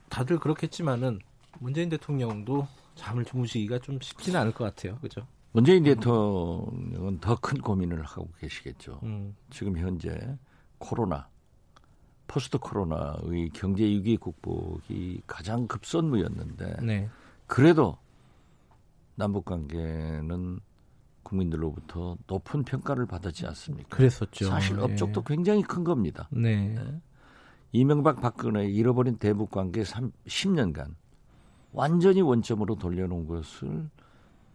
다들 그렇겠지만은 문재인 대통령도 잠을 주무시기가 좀 쉽지는 않을 것 같아요. 그렇죠? 문재인 대통령은 더 큰 고민을 하고 계시겠죠. 지금 현재 코로나, 포스트 코로나의 경제 위기 극복이 가장 급선무였는데 그래도 남북관계는 국민들로부터 높은 평가를 받았지 않습니까? 그랬었죠. 사실 업적도 굉장히 큰 겁니다. 이명박 박근혜 잃어버린 대북관계 10년간 완전히 원점으로 돌려놓은 것을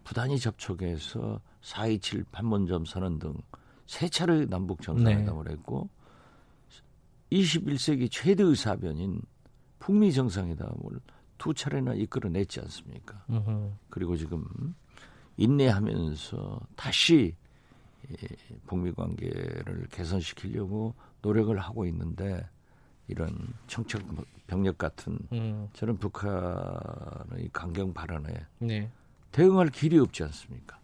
부단히 접촉해서 4.27 판문점 선언 등 세 차례 남북정상회담을 했고 21세기 최대의 사변인 북미 정상회담을 두 차례나 이끌어냈지 않습니까? 그리고 지금 인내하면서 다시 북미 관계를 개선시키려고 노력을 하고 있는데 이런 청천벽력 같은 저런 북한의 강경 발언에 대응할 길이 없지 않습니까?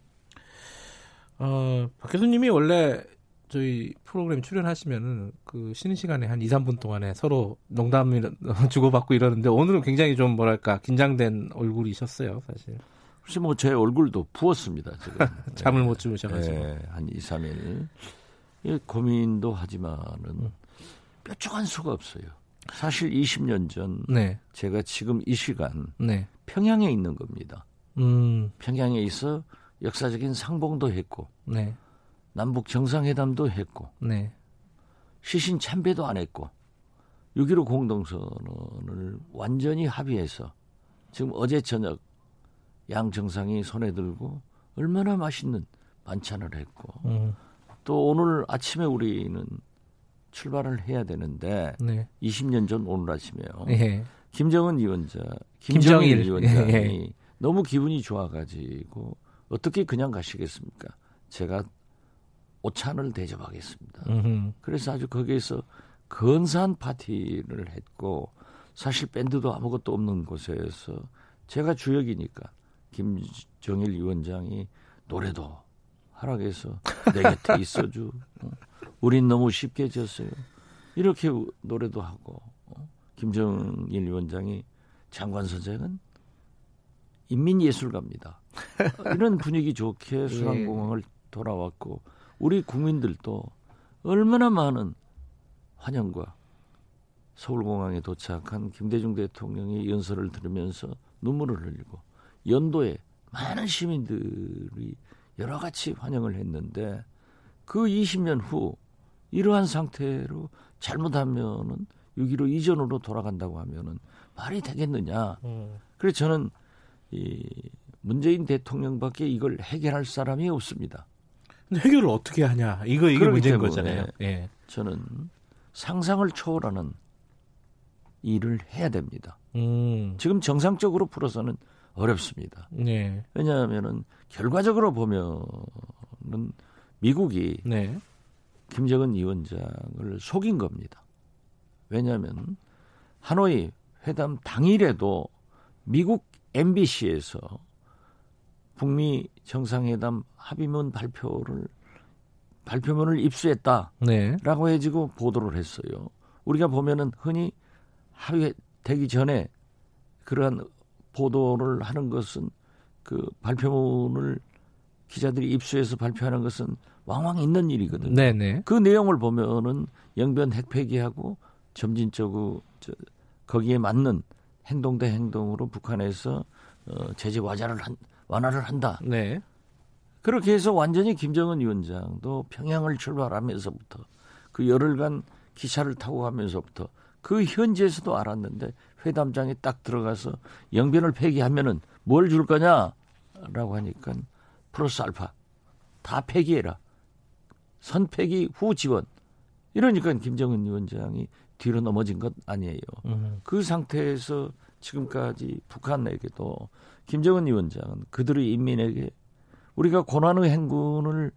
박 교수님이 원래 저희 프로그램 출연하시면은 그 쉬는 시간에 한 2, 3분 동안에 서로 농담을 주고받고 이러는데 오늘은 굉장히 좀 뭐랄까 긴장된 얼굴이셨어요, 사실. 혹시 뭐 제 얼굴도 부었습니다, 지금. 잠을 못 주무셔가지고. 한 2, 3일. 고민도 하지만은 뾰족한 수가 없어요. 사실 20년 전 제가 지금 이 시간 평양에 있는 겁니다. 평양에 있어 역사적인 상봉도 했고 남북 정상회담도 했고 시신 참배도 안 했고 6.15 공동선언을 완전히 합의해서 지금 어제 저녁 양 정상이 손에 들고 얼마나 맛있는 만찬을 했고 또 오늘 아침에 우리는 출발을 해야 되는데 20년 전 오늘 아침에요. 김정일 위원장이 너무 기분이 좋아가지고 어떻게 그냥 가시겠습니까? 제가 오찬을 대접하겠습니다. 그래서 아주 거기에서 근사한 파티를 했고 사실 밴드도 아무것도 없는 곳에서 제가 주역이니까 김정일 위원장이 노래도 하락해서 내 곁에 있어줘. 우린 너무 쉽게 졌어요. 이렇게 노래도 하고 김정일 위원장이 장관 선생은 인민예술가입니다. 이런 분위기 좋게 수상공항을 돌아왔고 우리 국민들도 얼마나 많은 환영과 서울공항에 도착한 김대중 대통령의 연설을 들으면서 눈물을 흘리고 연도에 많은 시민들이 여러 가지 환영을 했는데 그 20년 후 이러한 상태로 잘못하면은 6.15 이전으로 돌아간다고 하면은 말이 되겠느냐. 그래서 저는 이 문재인 대통령밖에 이걸 해결할 사람이 없습니다. 근데 해결을 어떻게 하냐. 이게 문제인 거잖아요. 저는 상상을 초월하는 일을 해야 됩니다. 지금 정상적으로 풀어서는 어렵습니다. 왜냐하면은 결과적으로 보면은 미국이 김정은 위원장을 속인 겁니다. 왜냐하면 하노이 회담 당일에도 미국 MBC에서 북미 정상회담 합의문 발표문을 입수했다라고 해지고 보도를 했어요. 우리가 보면은 흔히 합의되기 전에 그러한 보도를 하는 것은 그 발표문을 기자들이 입수해서 발표하는 것은 왕왕 있는 일이거든요. 그 내용을 보면은 영변 핵폐기하고 점진적으로 거기에 맞는 행동 대 행동으로 북한에서 제재 완화를 한다. 그렇게 해서 완전히 김정은 위원장도 평양을 출발하면서부터 그 열흘간 기차를 타고 가면서부터 그 현지에서도 알았는데 회담장에 딱 들어가서 영변을 폐기하면은 뭘 줄 거냐라고 하니까 플러스 알파 다 폐기해라. 선패기 후 지원. 이러니까 김정은 위원장이 뒤로 넘어진 것 아니에요. 그 상태에서 지금까지 북한에게도 김정은 위원장은 그들의 인민에게 우리가 고난의 행군을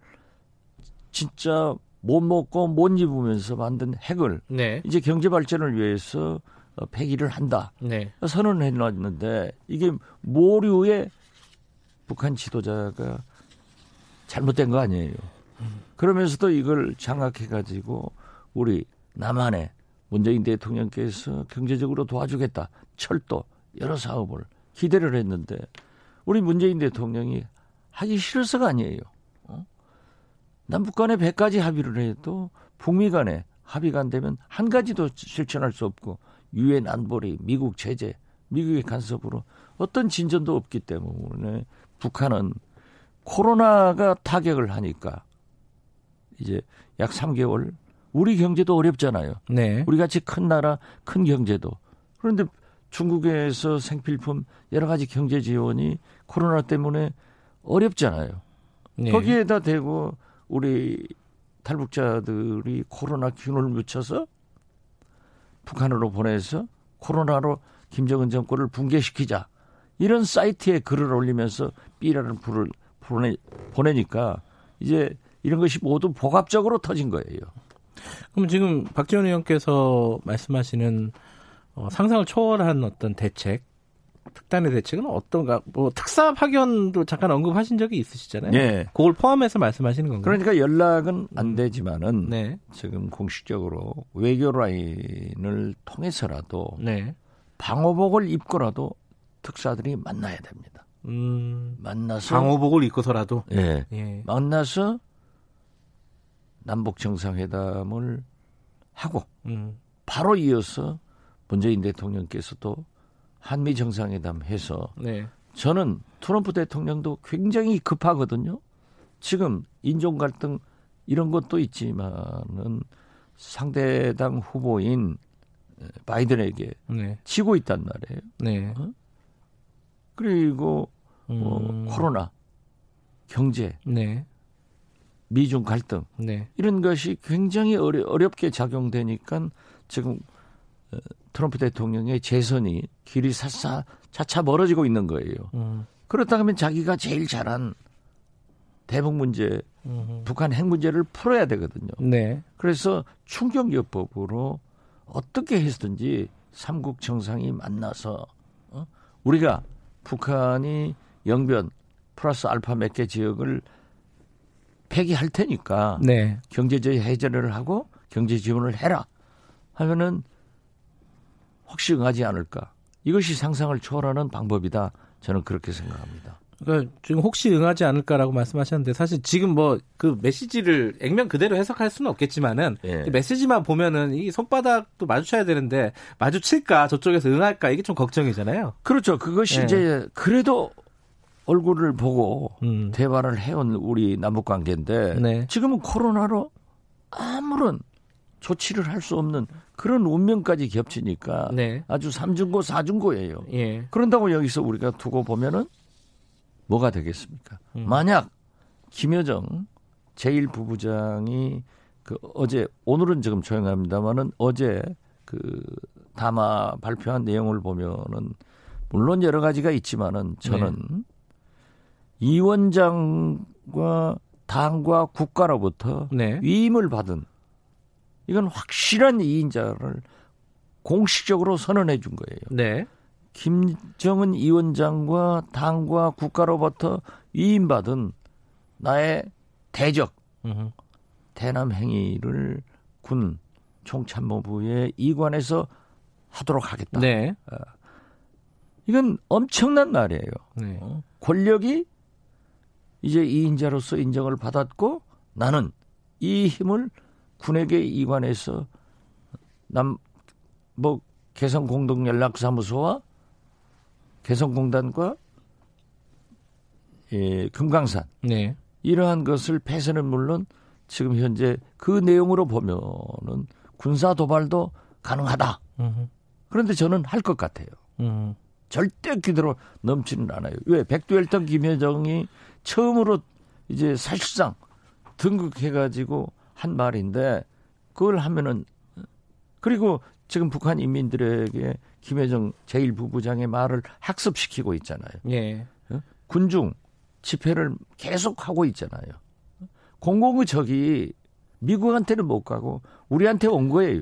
진짜 못 먹고 못 입으면서 만든 핵을 네. 이제 경제 발전을 위해서 폐기를 한다. 네. 선언을 해놨는데 이게 모류의 북한 지도자가 잘못된 거 아니에요. 그러면서도 이걸 장악해가지고 우리 남한에 문재인 대통령께서 경제적으로 도와주겠다. 철도 여러 사업을 기대를 했는데 우리 문재인 대통령이 하기 싫어서가 아니에요. 남북 간에 100가지 합의를 해도 북미 간에 합의가 안 되면 한 가지도 실천할 수 없고 유엔 안보리, 미국 제재, 미국의 간섭으로 어떤 진전도 없기 때문에 북한은 코로나가 타격을 하니까 이제 약 3개월 우리 경제도 어렵잖아요. 네. 우리 같이 큰 나라, 큰 경제도. 그런데 중국에서 생필품 여러 가지 경제 지원이 코로나 때문에 어렵잖아요. 네. 거기에다 대고 우리 탈북자들이 코로나 균을 묻혀서 북한으로 보내서 코로나로 김정은 정권을 붕괴시키자. 이런 사이트에 글을 올리면서 B라는 부를 보내니까 이제 이런 것이 모두 복합적으로 터진 거예요. 그럼 지금 박지원 의원께서 말씀하시는 상상을 초월한 어떤 대책, 특단의 대책은 어떤가? 뭐 특사 파견도 잠깐 언급하신 적이 있으시잖아요. 네. 그걸 포함해서 말씀하시는 건가요? 그러니까 연락은 안 되지만은 네. 지금 공식적으로 외교 라인을 통해서라도 네. 방호복을 입고라도 특사들이 만나야 됩니다. 만나서 방호복을 입고서라도 예. 예. 만나서 남북 정상회담을 하고 바로 이어서 문재인 대통령께서도 한미 정상회담 해서 네. 저는 트럼프 대통령도 굉장히 급하거든요. 지금 인종 갈등 이런 것도 있지만은 상대당 후보인 바이든에게 네. 지고 있단 말이에요. 네. 어? 그리고 코로나, 경제, 네. 미중 갈등 네. 이런 것이 굉장히 어렵게 작용되니까 지금 트럼프 대통령의 재선이 길이 차차 멀어지고 있는 거예요. 그렇다면 자기가 제일 잘한 대북 문제, 북한 핵 문제를 풀어야 되거든요. 네. 그래서 충격요법으로 어떻게 해서든지 삼국 정상이 만나서 우리가 북한이 영변 플러스 알파 몇 개 지역을 폐기할 테니까 네. 경제적 해제를 하고 경제 지원을 해라 하면은 혹시 응하지 않을까. 이것이 상상을 초월하는 방법이다. 저는 그렇게 생각합니다. 그러니까 지금 혹시 응하지 않을까라고 말씀하셨는데 사실 지금 뭐 그 메시지를 액면 그대로 해석할 수는 없겠지만은 예. 메시지만 보면은 이 손바닥도 마주쳐야 되는데 마주칠까 저쪽에서 응할까 이게 좀 걱정이잖아요. 그렇죠. 그것이 예. 이제 그래도 얼굴을 보고 대화를 해온 우리 남북 관계인데 네. 지금은 코로나로 아무런 조치를 할 수 없는 그런 운명까지 겹치니까 네. 아주 3중고 4중고예요. 예. 그런다고 여기서 우리가 두고 보면은 뭐가 되겠습니까? 만약 김여정 제1부부장이 그 어제 오늘은 지금 조용합니다만은 어제 그 담화 발표한 내용을 보면은 물론 여러 가지가 있지만은 저는 네. 이 원장과 당과 국가로부터 네. 위임을 받은 이건 확실한 이인자를 공식적으로 선언해 준 거예요. 네. 김정은 이 원장과 당과 국가로부터 위임받은 나의 대적 대남 행위를 군 총참모부의 이관에서 하도록 하겠다. 네. 이건 엄청난 말이에요. 네. 권력이 이제 2인자로서 인정을 받았고 나는 이 힘을 군에게 이관해서 개성공동연락사무소와 개성공단과 금강산 네. 이러한 것을 폐쇄는 물론 지금 현재 그 내용으로 보면은 군사 도발도 가능하다. 그런데 저는 할 것 같아요. 절대 기대로 넘치는 않아요. 왜? 백두혈통 김여정이 처음으로 이제 사실상 등극해가지고 한 말인데 그걸 하면은, 그리고 지금 북한 인민들에게 김여정 제1부부장의 말을 학습시키고 있잖아요. 예. 군중 집회를 계속하고 있잖아요. 공공의 적이 미국한테는 못 가고 우리한테 온 거예요.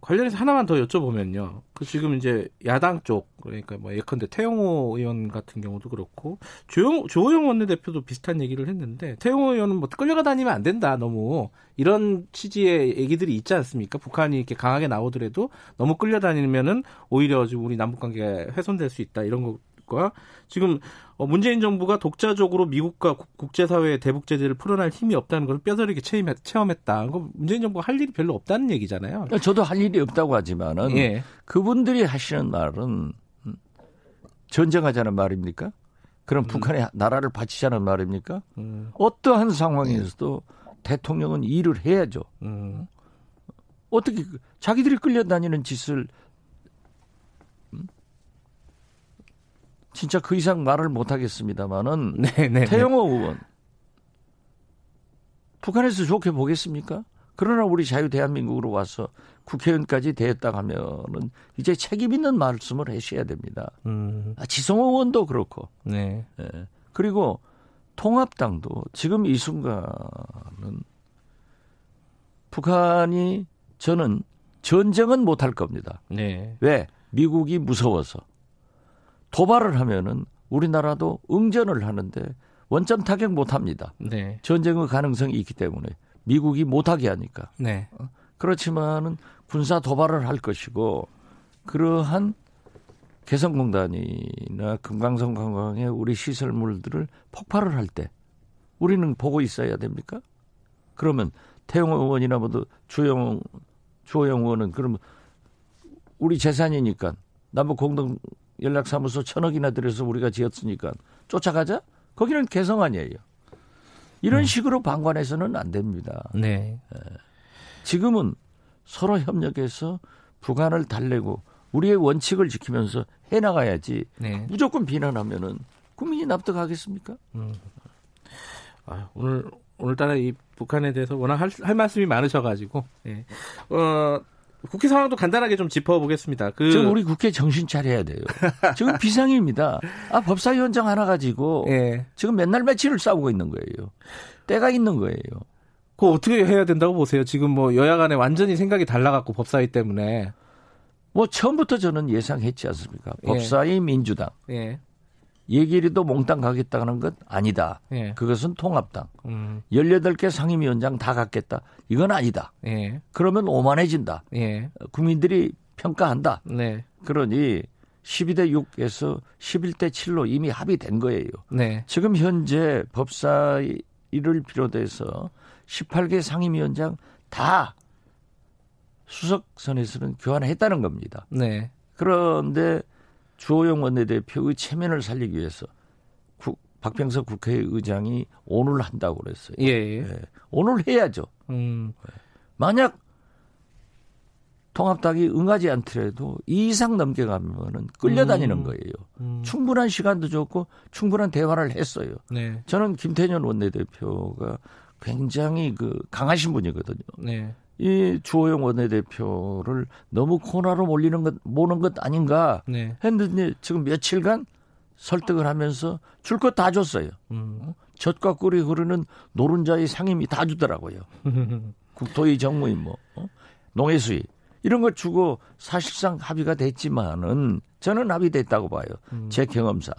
관련해서 하나만 더 여쭤보면요. 그 지금 이제 야당 쪽, 그러니까 뭐 예컨대 태영호 의원 같은 경우도 그렇고 조호영 원내대표도 비슷한 얘기를 했는데, 태영호 의원은 뭐 끌려가다니면 안 된다, 너무 이런 취지의 얘기들이 있지 않습니까? 북한이 이렇게 강하게 나오더라도 너무 끌려다니면은 오히려 지금 우리 남북관계가 훼손될 수 있다, 이런 거. 지금 문재인 정부가 독자적으로 미국과 국제사회의 대북 제재를 풀어낼 힘이 없다는 걸 뼈저리게 체험했다. 문재인 정부가 할 일이 별로 없다는 얘기잖아요. 저도 할 일이 없다고 하지만은, 예. 그분들이 하시는 말은 전쟁하자는 말입니까? 그럼 북한의 나라를 바치자는 말입니까? 어떠한 상황에서도 대통령은 일을 해야죠. 어떻게 자기들이 끌려다니는 짓을 진짜 그 이상 말을 못하겠습니다만은, 태영호 의원, 북한에서 좋게 보겠습니까? 그러나 우리 자유대한민국으로 와서 국회의원까지 되었다 하면은 이제 책임 있는 말씀을 하셔야 됩니다. 지성호 의원도 그렇고. 네. 예. 그리고 통합당도 지금 이 순간은 북한이, 저는 전쟁은 못할 겁니다. 네. 왜? 미국이 무서워서. 도발을 하면은 우리나라도 응전을 하는데 원점 타격 못합니다. 네. 전쟁의 가능성이 있기 때문에 미국이 못하게 하니까. 네. 그렇지만은 군사 도발을 할 것이고, 그러한 개성공단이나 금강성 관광의 우리 시설물들을 폭발을 할 때 우리는 보고 있어야 됩니까? 그러면 태용 의원이나 모두 주호영 의원은 그러면 우리 재산이니까 남북 공동 연락사무소 1,000억이나 들여서 우리가 지었으니까 쫓아가자? 거기는 개성 아니에요. 이런 식으로 방관해서는 안 됩니다. 네. 지금은 서로 협력해서 북한을 달래고 우리의 원칙을 지키면서 해나가야지. 네. 무조건 비난하면은 국민이 납득하겠습니까? 오늘따라 이 북한에 대해서 워낙 할 말씀이 많으셔가지고. 네. 국회 상황도 간단하게 좀 짚어보겠습니다. 지금 우리 국회 정신 차려야 돼요. 지금 비상입니다. 법사위원장 하나 가지고, 예. 지금 맨날 며칠을 싸우고 있는 거예요. 때가 있는 거예요. 그거 어떻게 해야 된다고 보세요? 지금 뭐 여야 간에 완전히 생각이 달라갖고 법사위 때문에. 뭐 처음부터 저는 예상했지 않습니까? 법사위, 예. 민주당. 예. 얘기라도 몽땅 가겠다는 건 아니다. 예. 그것은 통합당. 18개 상임위원장 다 갖겠다. 이건 아니다. 예. 그러면 오만해진다. 예. 국민들이 평가한다. 네. 그러니 12대 6에서 11대 7로 이미 합의된 거예요. 네. 지금 현재 법사위를 비롯해서 18개 상임위원장 다 수석선에서는 교환했다는 겁니다. 네. 그런데 주호영 원내대표의 체면을 살리기 위해서 박병석 국회의장이 오늘 한다고 그랬어요. 예, 예. 예. 오늘 해야죠. 만약 통합당이 응하지 않더라도 2 이상 넘겨가면은 끌려다니는 거예요. 충분한 시간도 줬고 충분한 대화를 했어요. 네. 저는 김태년 원내대표가 굉장히 강하신 분이거든요. 네. 이 주호영 원내대표를 너무 코너로 몰리는 것, 모는 것 아닌가 했는데, 네. 지금 며칠간 설득을 하면서 줄 것 다 줬어요. 젖과 꿀이 흐르는 노른자의 상임이 다 주더라고요. 국토위 정무인 뭐, 농해수위 이런 걸 주고 사실상 합의가 됐지만은, 저는 합의됐다고 봐요. 제 경험상.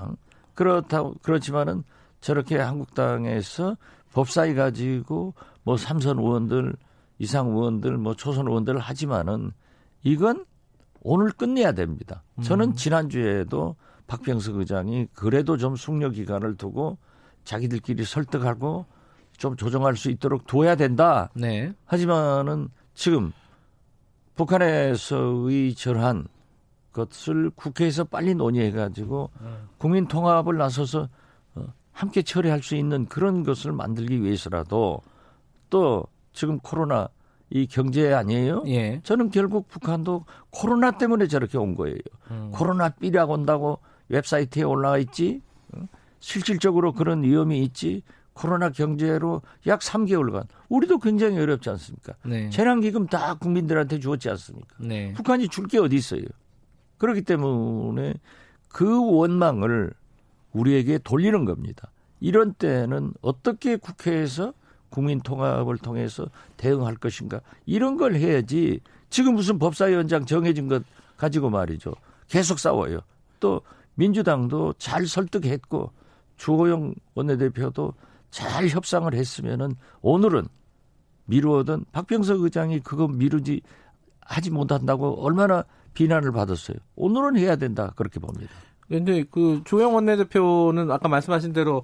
그렇지만은 저렇게 한국당에서 법사위 가지고 뭐 삼선 의원들 이상 의원들, 뭐 초선 의원들 하지만은 이건 오늘 끝내야 됩니다. 저는 지난주에도 박병석 의장이 그래도 좀 숙려 기간을 두고 자기들끼리 설득하고 좀 조정할 수 있도록 둬야 된다. 네. 하지만은 지금 북한에서의 저러한 것을 국회에서 빨리 논의해가지고 국민 통합을 나서서 함께 처리할 수 있는 그런 것을 만들기 위해서라도, 또 지금 코로나 이 경제 아니에요? 예. 저는 결국 북한도 코로나 때문에 저렇게 온 거예요. 코로나 B라고 온다고 웹사이트에 올라와 있지? 실질적으로 그런 위험이 있지? 코로나 경제로 약 3개월간 우리도 굉장히 어렵지 않습니까? 네. 재난기금 다 국민들한테 주었지 않습니까? 네. 북한이 줄 게 어디 있어요? 그렇기 때문에 그 원망을 우리에게 돌리는 겁니다. 이런 때는 어떻게 국회에서 국민 통합을 통해서 대응할 것인가 이런 걸 해야지 지금 무슨 법사위원장 정해진 것 가지고 말이죠. 계속 싸워요. 또 민주당도 잘 설득했고 주호영 원내대표도 잘 협상을 했으면은 오늘은 미루어든 박병석 의장이 그거 미루지 하지 못한다고 얼마나 비난을 받았어요. 오늘은 해야 된다 그렇게 봅니다. 그런데 그 주호영 원내대표는 아까 말씀하신 대로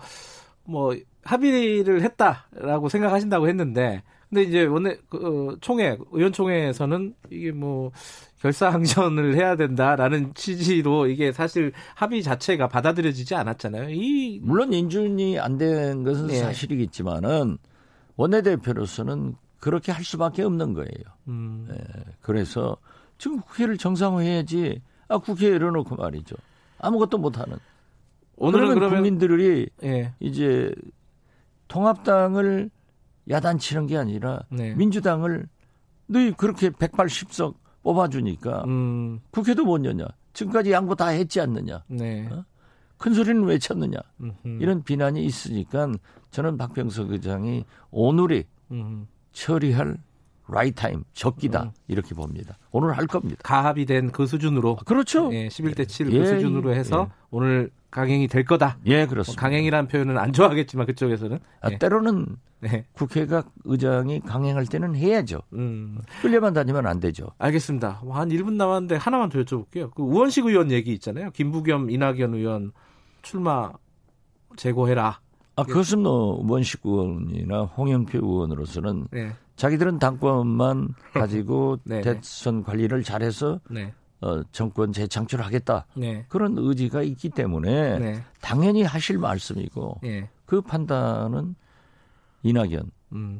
뭐 합의를 했다라고 생각하신다고 했는데, 근데 이제 원내 그 총회 의원총회에서는 이게 뭐 결사항전을 해야 된다라는 취지로 이게 사실 합의 자체가 받아들여지지 않았잖아요. 이 물론 인준이 안 된 것은 네. 사실이겠지만은 원내대표로서는 그렇게 할 수밖에 없는 거예요. 네. 그래서 지금 국회를 정상화해야지. 아 국회에 열어놓고 말이죠. 아무것도 못하는. 오늘은 그러면 국민들이 예. 이제 통합당을 야단치는 게 아니라 네. 민주당을 너희 그렇게 180석 뽑아주니까 국회도 못 여냐. 지금까지 양보 다 했지 않느냐. 네. 어? 큰 소리는 왜 쳤느냐. 이런 비난이 있으니까 저는 박병석 의장이 오늘이 처리할 라이트 타임 적기다 이렇게 봅니다. 오늘 할 겁니다. 가합이 된 그 수준으로. 그렇죠. 예, 11대 7 그 수준으로 해서 오늘 강행이 될 거다. 예, 그렇습니다. 강행이라는 표현은 안 좋아하겠지만 그쪽에서는. 아, 예. 때로는 국회가 의장이 강행할 때는 해야죠. 끌려만 다니면 안 되죠. 알겠습니다. 한 1분 남았는데 하나만 더 여쭤볼게요. 그 우원식 의원 얘기 있잖아요. 김부겸, 이낙연 의원 출마 제고해라. 아, 그것은 뭐 우원식 의원이나 홍영표 의원으로서는 자기들은 당권만 가지고 대선 관리를 잘해서 정권 재창출하겠다. 그런 의지가 있기 때문에 당연히 하실 말씀이고 그 판단은 이낙연,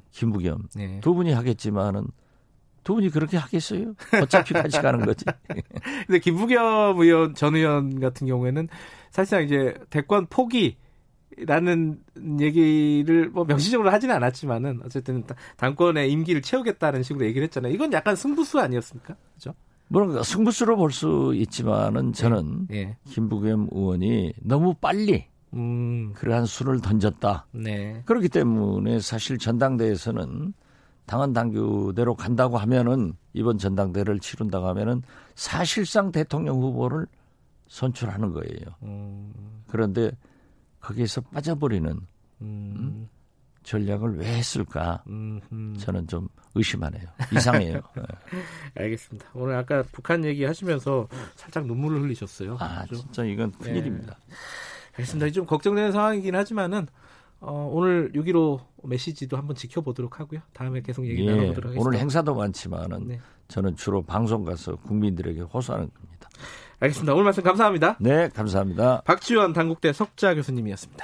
김부겸 두 분이 하겠지만은 두 분이 그렇게 하겠어요? 어차피 같이 가는 거지. 근데 김부겸 의원, 전 의원 같은 경우에는 사실상 이제 대권 포기 라는 얘기를 뭐 명시적으로 하지는 않았지만은 어쨌든 당권의 임기를 채우겠다는 식으로 얘기를 했잖아요. 이건 약간 승부수 아니었습니까? 그죠? 물론 승부수로 볼 수 있지만은 저는 김부겸 의원이 너무 빨리 그러한 수를 던졌다. 네. 그렇기 때문에 사실 전당대회에서는 당헌 당규대로 간다고 하면은 이번 전당대회를 치른다고 하면은 사실상 대통령 후보를 선출하는 거예요. 그런데 거기에서 빠져버리는 전략을 왜 했을까? 저는 좀 의심하네요. 이상해요. 알겠습니다. 오늘 아까 북한 얘기하시면서 살짝 눈물을 흘리셨어요. 아, 그렇죠? 진짜 이건 큰일입니다. 네. 알겠습니다. 좀 걱정되는 상황이긴 하지만은 오늘 6.15 메시지도 한번 지켜보도록 하고요. 다음에 계속 얘기 나눠보도록 하겠습니다. 오늘 행사도 많지만은 저는 주로 방송 가서 국민들에게 호소하는 겁니다. 알겠습니다. 오늘 말씀 감사합니다. 네, 감사합니다. 박지원 단국대 석좌 교수님이었습니다.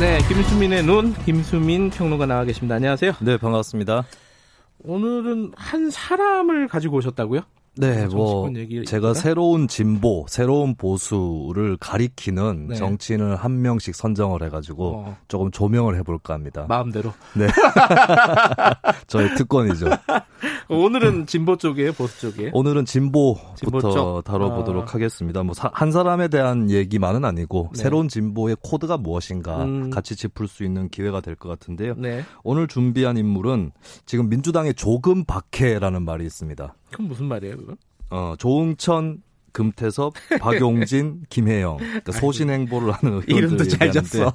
네, 김수민의 눈, 김수민 평론가 나와 계십니다. 안녕하세요. 네, 반갑습니다. 오늘은 한 사람을 가지고 오셨다고요? 네, 뭐 제가 새로운 진보, 새로운 보수를 가리키는 정치인을 한 명씩 선정을 해가지고 조금 조명을 해볼까 합니다. 마음대로. 네, 저의 특권이죠. 오늘은 진보 쪽이에요, 보수 쪽이에요? 오늘은 진보부터 쪽? 다뤄보도록 하겠습니다. 뭐 한 사람에 대한 얘기만은 아니고 새로운 진보의 코드가 무엇인가 같이 짚을 수 있는 기회가 될 것 같은데요. 네. 오늘 준비한 인물은 지금 민주당의 조금 박해라는 말이 있습니다. 그건 무슨 말이에요, 그건? 조응천 금태섭, 박용진, 김혜영. 그러니까 소신행보를 하는 의원들. 이름도 잘 졌어.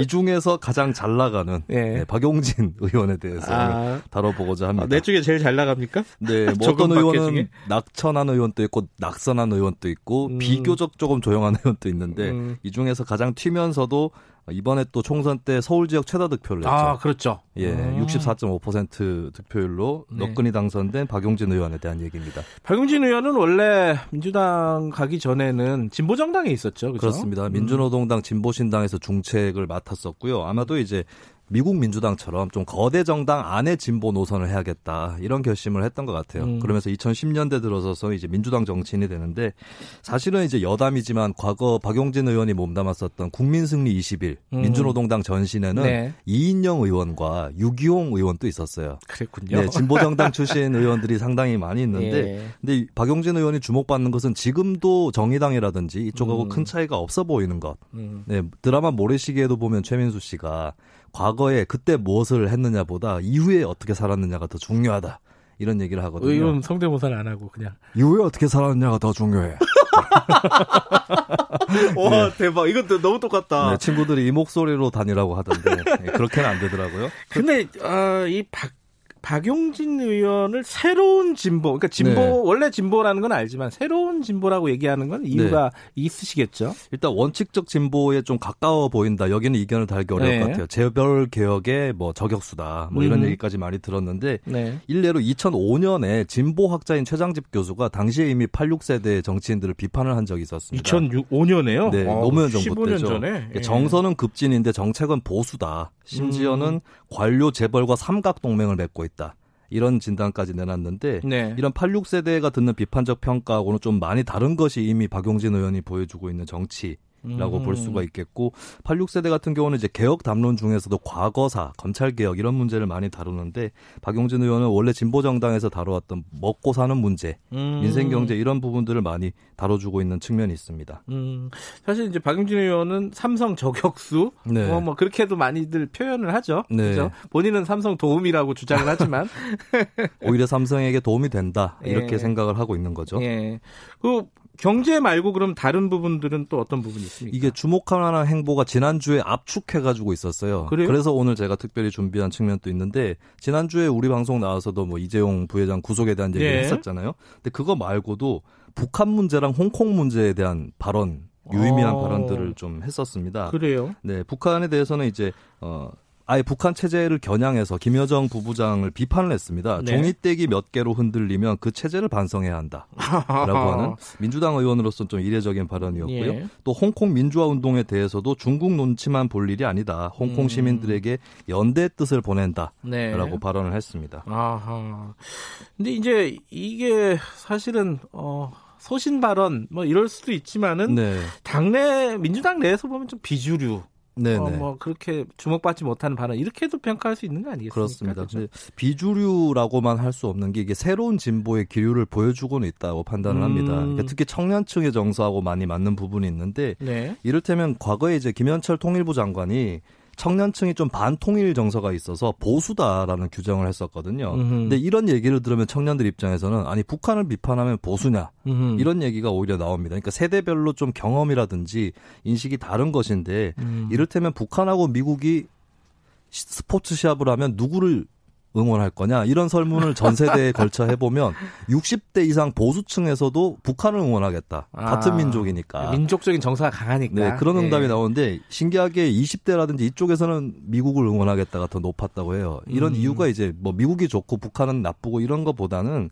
이 중에서 가장 잘 나가는 네, 박용진 의원에 대해서 다뤄보고자 합니다. 내 중에 제일 잘 나갑니까? 네. 뭐 어떤 의원은 중에? 낙천한 의원도 있고 낙선한 의원도 있고 비교적 조금 조용한 의원도 있는데 이 중에서 가장 튀면서도 이번에 또 총선 때 서울 지역 최다 득표를 했죠. 아, 그렇죠. 예, 64.5% 득표율로 너끈히 당선된 박용진 의원에 대한 얘기입니다. 박용진 의원은 원래 민주당 가기 전에는 진보 정당에 있었죠. 그렇죠? 그렇습니다. 민주노동당, 진보신당에서 중책을 맡았었고요. 아마도 이제 미국 민주당처럼 좀 거대 정당 안에 진보 노선을 해야겠다 이런 결심을 했던 것 같아요. 그러면서 2010년대 들어서서 이제 민주당 정치인이 되는데 사실은 이제 여담이지만 과거 박용진 의원이 몸담았었던 국민승리 20일 민주노동당 전신에는 이인영 의원과 유기용 의원도 있었어요. 그랬군요. 네, 진보 정당 출신 의원들이 상당히 많이 있는데 근데 박용진 의원이 주목받는 것은 지금도 정의당이라든지 이쪽하고 큰 차이가 없어 보이는 것. 네, 드라마 모래시계에도 보면 최민수 씨가 과거에 그때 무엇을 했느냐보다 이후에 어떻게 살았느냐가 더 중요하다 이런 얘기를 하거든요. 의원 성대모사를 안 하고 그냥 이후에 어떻게 살았느냐가 더 중요해. 와 네. 대박. 이것도 너무 똑같다. 네, 친구들이 이 목소리로 다니라고 하던데 네, 그렇게는 안 되더라고요. 근데 이 박용진 의원을 새로운 진보, 그러니까 진보 원래 진보라는 건 알지만 새로운 진보라고 얘기하는 건 이유가 있으시겠죠? 일단 원칙적 진보에 좀 가까워 보인다. 여기는 이견을 달기 어려울 것 같아요. 재벌 개혁의 뭐 저격수다. 뭐 이런 얘기까지 많이 들었는데 일례로 2005년에 진보 학자인 최장집 교수가 당시에 이미 86세대 정치인들을 비판을 한 적이 있었습니다. 2005년에요? 네, 아, 노무현 정부 때죠. 15년 전에? 예. 정서는 급진인데 정책은 보수다. 심지어는 관료 재벌과 삼각 동맹을 맺고 있다. 이런 진단까지 내놨는데 이런 86세대가 듣는 비판적 평가하고는 좀 많이 다른 것이 이미 박용진 의원이 보여주고 있는 정치 라고 볼 수가 있겠고 86세대 같은 경우는 이제 개혁 담론 중에서도 과거사, 검찰개혁 이런 문제를 많이 다루는데 박용진 의원은 원래 진보정당에서 다루었던 먹고 사는 문제, 민생경제 이런 부분들을 많이 다뤄주고 있는 측면이 있습니다. 사실 이제 박용진 의원은 삼성 저격수 뭐 그렇게도 많이들 표현을 하죠. 그렇죠? 본인은 삼성 도움이라고 주장을 하지만 오히려 삼성에게 도움이 된다 이렇게 생각을 하고 있는 거죠. 그 경제 말고 그럼 다른 부분들은 또 어떤 부분이 있습니까? 이게 주목할 만한 행보가 지난주에 압축해가지고 있었어요. 그래요? 그래서 오늘 제가 특별히 준비한 측면도 있는데 지난주에 우리 방송 나와서도 뭐 이재용 부회장 구속에 대한 얘기를 했었잖아요. 근데 그거 말고도 북한 문제랑 홍콩 문제에 대한 발언, 유의미한 발언들을 좀 했었습니다. 그래요? 네, 북한에 대해서는 이제 아예 북한 체제를 겨냥해서 김여정 부부장을 비판을 했습니다. 종이떼기 몇 개로 흔들리면 그 체제를 반성해야 한다라고 하는 민주당 의원으로서는 좀 이례적인 발언이었고요. 또 홍콩 민주화 운동에 대해서도 중국 눈치만 볼 일이 아니다. 홍콩 시민들에게 연대의 뜻을 보낸다라고 발언을 했습니다. 아하. 근데 이제 이게 사실은 소신 발언 뭐 이럴 수도 있지만은 당내 민주당 내에서 보면 좀 비주류. 뭐 그렇게 주목받지 못하는 발언 이렇게도 평가할 수 있는 거 아니겠습니까? 그렇습니다. 그렇죠? 비주류라고만 할 수 없는 게 이게 새로운 진보의 기류를 보여주고는 있다고 판단을 합니다. 그러니까 특히 청년층의 정서하고 많이 맞는 부분이 있는데 이를테면 과거에 이제 김현철 통일부 장관이 청년층이 좀 반통일 정서가 있어서 보수다라는 규정을 했었거든요. 근데 이런 얘기를 들으면 청년들 입장에서는 아니 북한을 비판하면 보수냐 이런 얘기가 오히려 나옵니다. 그러니까 세대별로 좀 경험이라든지 인식이 다른 것인데 이를테면 북한하고 미국이 스포츠 시합을 하면 누구를 응원할 거냐 이런 설문을 전 세대에 걸쳐 해보면 60대 이상 보수층에서도 북한을 응원하겠다. 같은 민족이니까. 민족적인 정서가 강하니까. 네, 그런 응답이 나오는데 신기하게 20대라든지 이쪽에서는 미국을 응원하겠다가 더 높았다고 해요. 이런 이유가 이제 뭐 미국이 좋고 북한은 나쁘고 이런 것보다는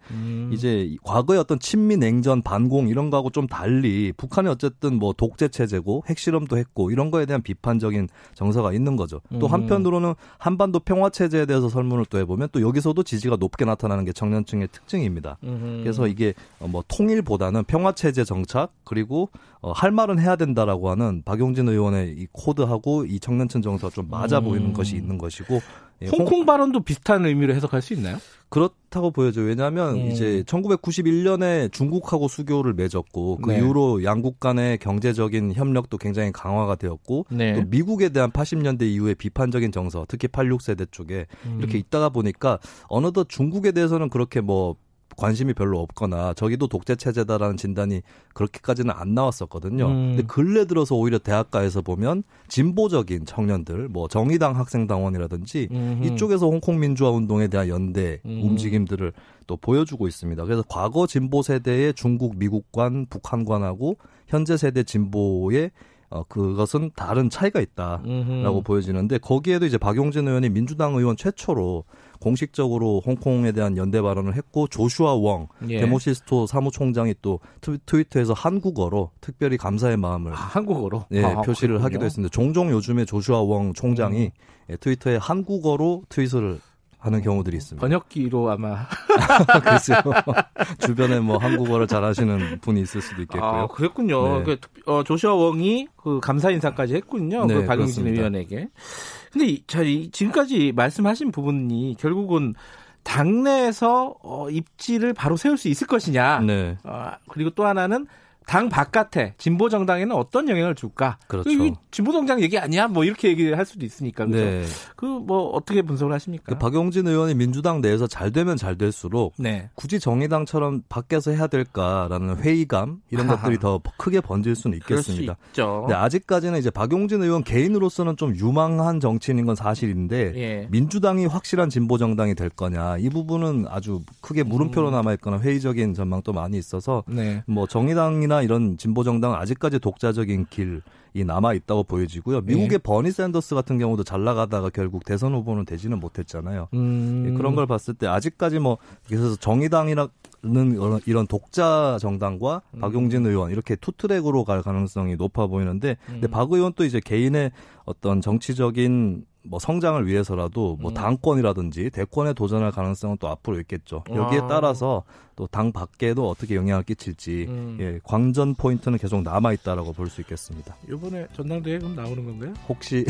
이제 과거의 어떤 친미 냉전 반공 이런 거하고 좀 달리 북한이 어쨌든 뭐 독재 체제고 핵실험도 했고 이런 거에 대한 비판적인 정서가 있는 거죠. 또 한편으로는 한반도 평화 체제에 대해서 설문을 또 해보면 또 여기서도 지지가 높게 나타나는 게 청년층의 특징입니다. 그래서 이게 뭐 통일보다는 평화체제 정착 그리고 할 말은 해야 된다라고 하는 박용진 의원의 이 코드하고 이 청년층 정서가 좀 맞아 보이는 것이 있는 것이고 홍콩 발언도 비슷한 의미로 해석할 수 있나요? 그렇다고 보여져요. 왜냐하면 이제 1991년에 중국하고 수교를 맺었고 그 이후로 양국 간의 경제적인 협력도 굉장히 강화가 되었고 또 미국에 대한 80년대 이후의 비판적인 정서, 특히 86세대 쪽에 이렇게 있다가 보니까 어느덧 중국에 대해서는 그렇게 뭐 관심이 별로 없거나 저기도 독재체제다라는 진단이 그렇게까지는 안 나왔었거든요. 근데 근래 들어서 오히려 대학가에서 보면 진보적인 청년들, 뭐 정의당 학생당원이라든지 이쪽에서 홍콩 민주화 운동에 대한 연대 움직임들을 또 보여주고 있습니다. 그래서 과거 진보 세대의 중국, 미국관, 북한관하고 현재 세대 진보의 그것은 다른 차이가 있다라고 보여지는데, 거기에도 이제 박용진 의원이 민주당 의원 최초로 공식적으로 홍콩에 대한 연대 발언을 했고, 조슈아 웡 데모시스토 사무총장이 또 트위터에서 한국어로 특별히 감사의 마음을 한국어로 표시를 그렇군요. 하기도 했습니다. 종종 요즘에 조슈아 웡 총장이 트위터에 한국어로 트윗을 하는 경우들이 있습니다. 번역기로 아마. 글쎄요. 주변에 뭐 한국어를 잘하시는 분이 있을 수도 있겠고요. 아, 그랬군요. 네. 조슈아 웡이 그 감사 인사까지 했군요. 네, 그 박용진 의원에게. 근데 지금까지 말씀하신 부분이 결국은 당내에서 입지를 바로 세울 수 있을 것이냐. 네. 그리고 또 하나는 당 바깥에 진보 정당에는 어떤 영향을 줄까? 그렇죠. 진보 정당 얘기 아니야? 뭐 이렇게 얘기할 수도 있으니까. 그렇죠? 네. 뭐 어떻게 분석을 하십니까? 박용진 의원이 민주당 내에서 잘 되면 잘 될수록 네. 굳이 정의당처럼 밖에서 해야 될까라는 회의감 이런 것들이 더 크게 번질 수는 있겠습니다. 그럴 수 있죠. 네, 아직까지는 이제 박용진 의원 개인으로서는 좀 유망한 정치인인 건 사실인데 예. 민주당이 확실한 진보 정당이 될 거냐 이 부분은 아주 크게 물음표로 남아 있거나 회의적인 전망도 많이 있어서 네. 뭐 정의당 이런 진보 정당은 아직까지 독자적인 길이 남아 있다고 보여지고요. 미국의 버니 샌더스 같은 경우도 잘 나가다가 결국 대선 후보는 되지는 못했잖아요. 그런 걸 봤을 때 아직까지 뭐 그래서 정의당이라는 이런 독자 정당과 박용진 의원 이렇게 투트랙으로 갈 가능성이 높아 보이는데, 근데 박 의원 또 이제 개인의 어떤 정치적인 뭐 성장을 위해서라도 뭐 당권이라든지 대권에 도전할 가능성은 또 앞으로 있겠죠. 여기에 따라서 또 당 밖에도 어떻게 영향을 끼칠지 예, 광전 포인트는 계속 남아 있다라고 볼 수 있겠습니다. 이번에 전당대회 그럼 나오는 건가요? 혹시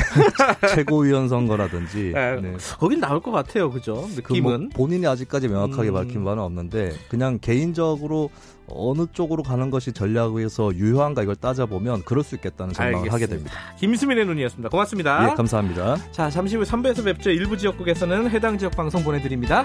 최고위원 선거라든지 네. 거긴 나올 것 같아요, 그죠? 느낌은 뭐 본인이 아직까지 명확하게 밝힌 바는 없는데 그냥 개인적으로 어느 쪽으로 가는 것이 전략에서 유효한가 이걸 따져보면 그럴 수 있겠다는 생각을 알겠습니다. 하게 됩니다. 김수민의 눈이었습니다. 고맙습니다. 예, 감사합니다. 자, 잠시 후 3부에서 뵙죠. 일부 지역국에서는 해당 지역 방송 보내드립니다.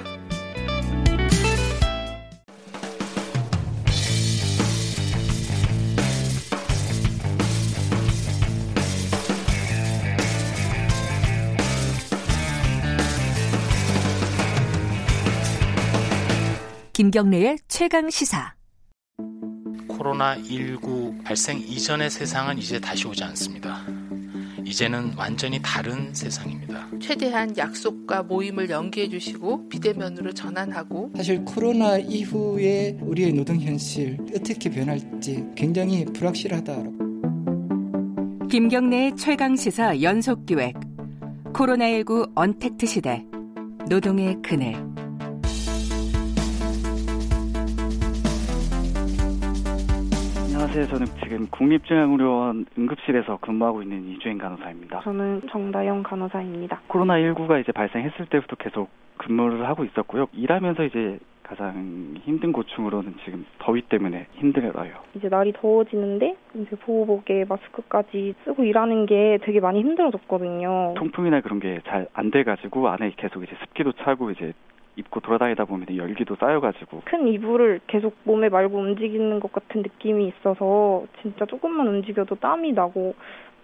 김경래의 최강 시사. 코로나19 발생 이전의 세상은 이제 다시 오지 않습니다. 이제는 완전히 다른 세상입니다. 최대한 약속과 모임을 연기해 주시고 비대면으로 전환하고, 사실 코로나 이후에 우리의 노동 현실 어떻게 변할지 굉장히 불확실하다. 김경래의 최강시사 연속기획, 코로나19 언택트 시대, 노동의 그늘. 안녕하세요. 저는 지금 국립중앙의료원 응급실에서 근무하고 있는 이주인 간호사입니다. 저는 정다영 간호사입니다. 코로나19가 이제 발생했을 때부터 계속 근무를 하고 있었고요. 일하면서 이제 가장 힘든 고충으로는 지금 더위 때문에 힘들어요. 이제 날이 더워지는데 이제 보호복에 마스크까지 쓰고 일하는 게 되게 많이 힘들어졌거든요. 통풍이나 그런 게 잘 안 돼가지고 안에 계속 이제 습기도 차고 이제 입고 돌아다니다 보면 열기도 쌓여가지고 큰 이불을 계속 몸에 말고 움직이는 것 같은 느낌이 있어서 진짜 조금만 움직여도 땀이 나고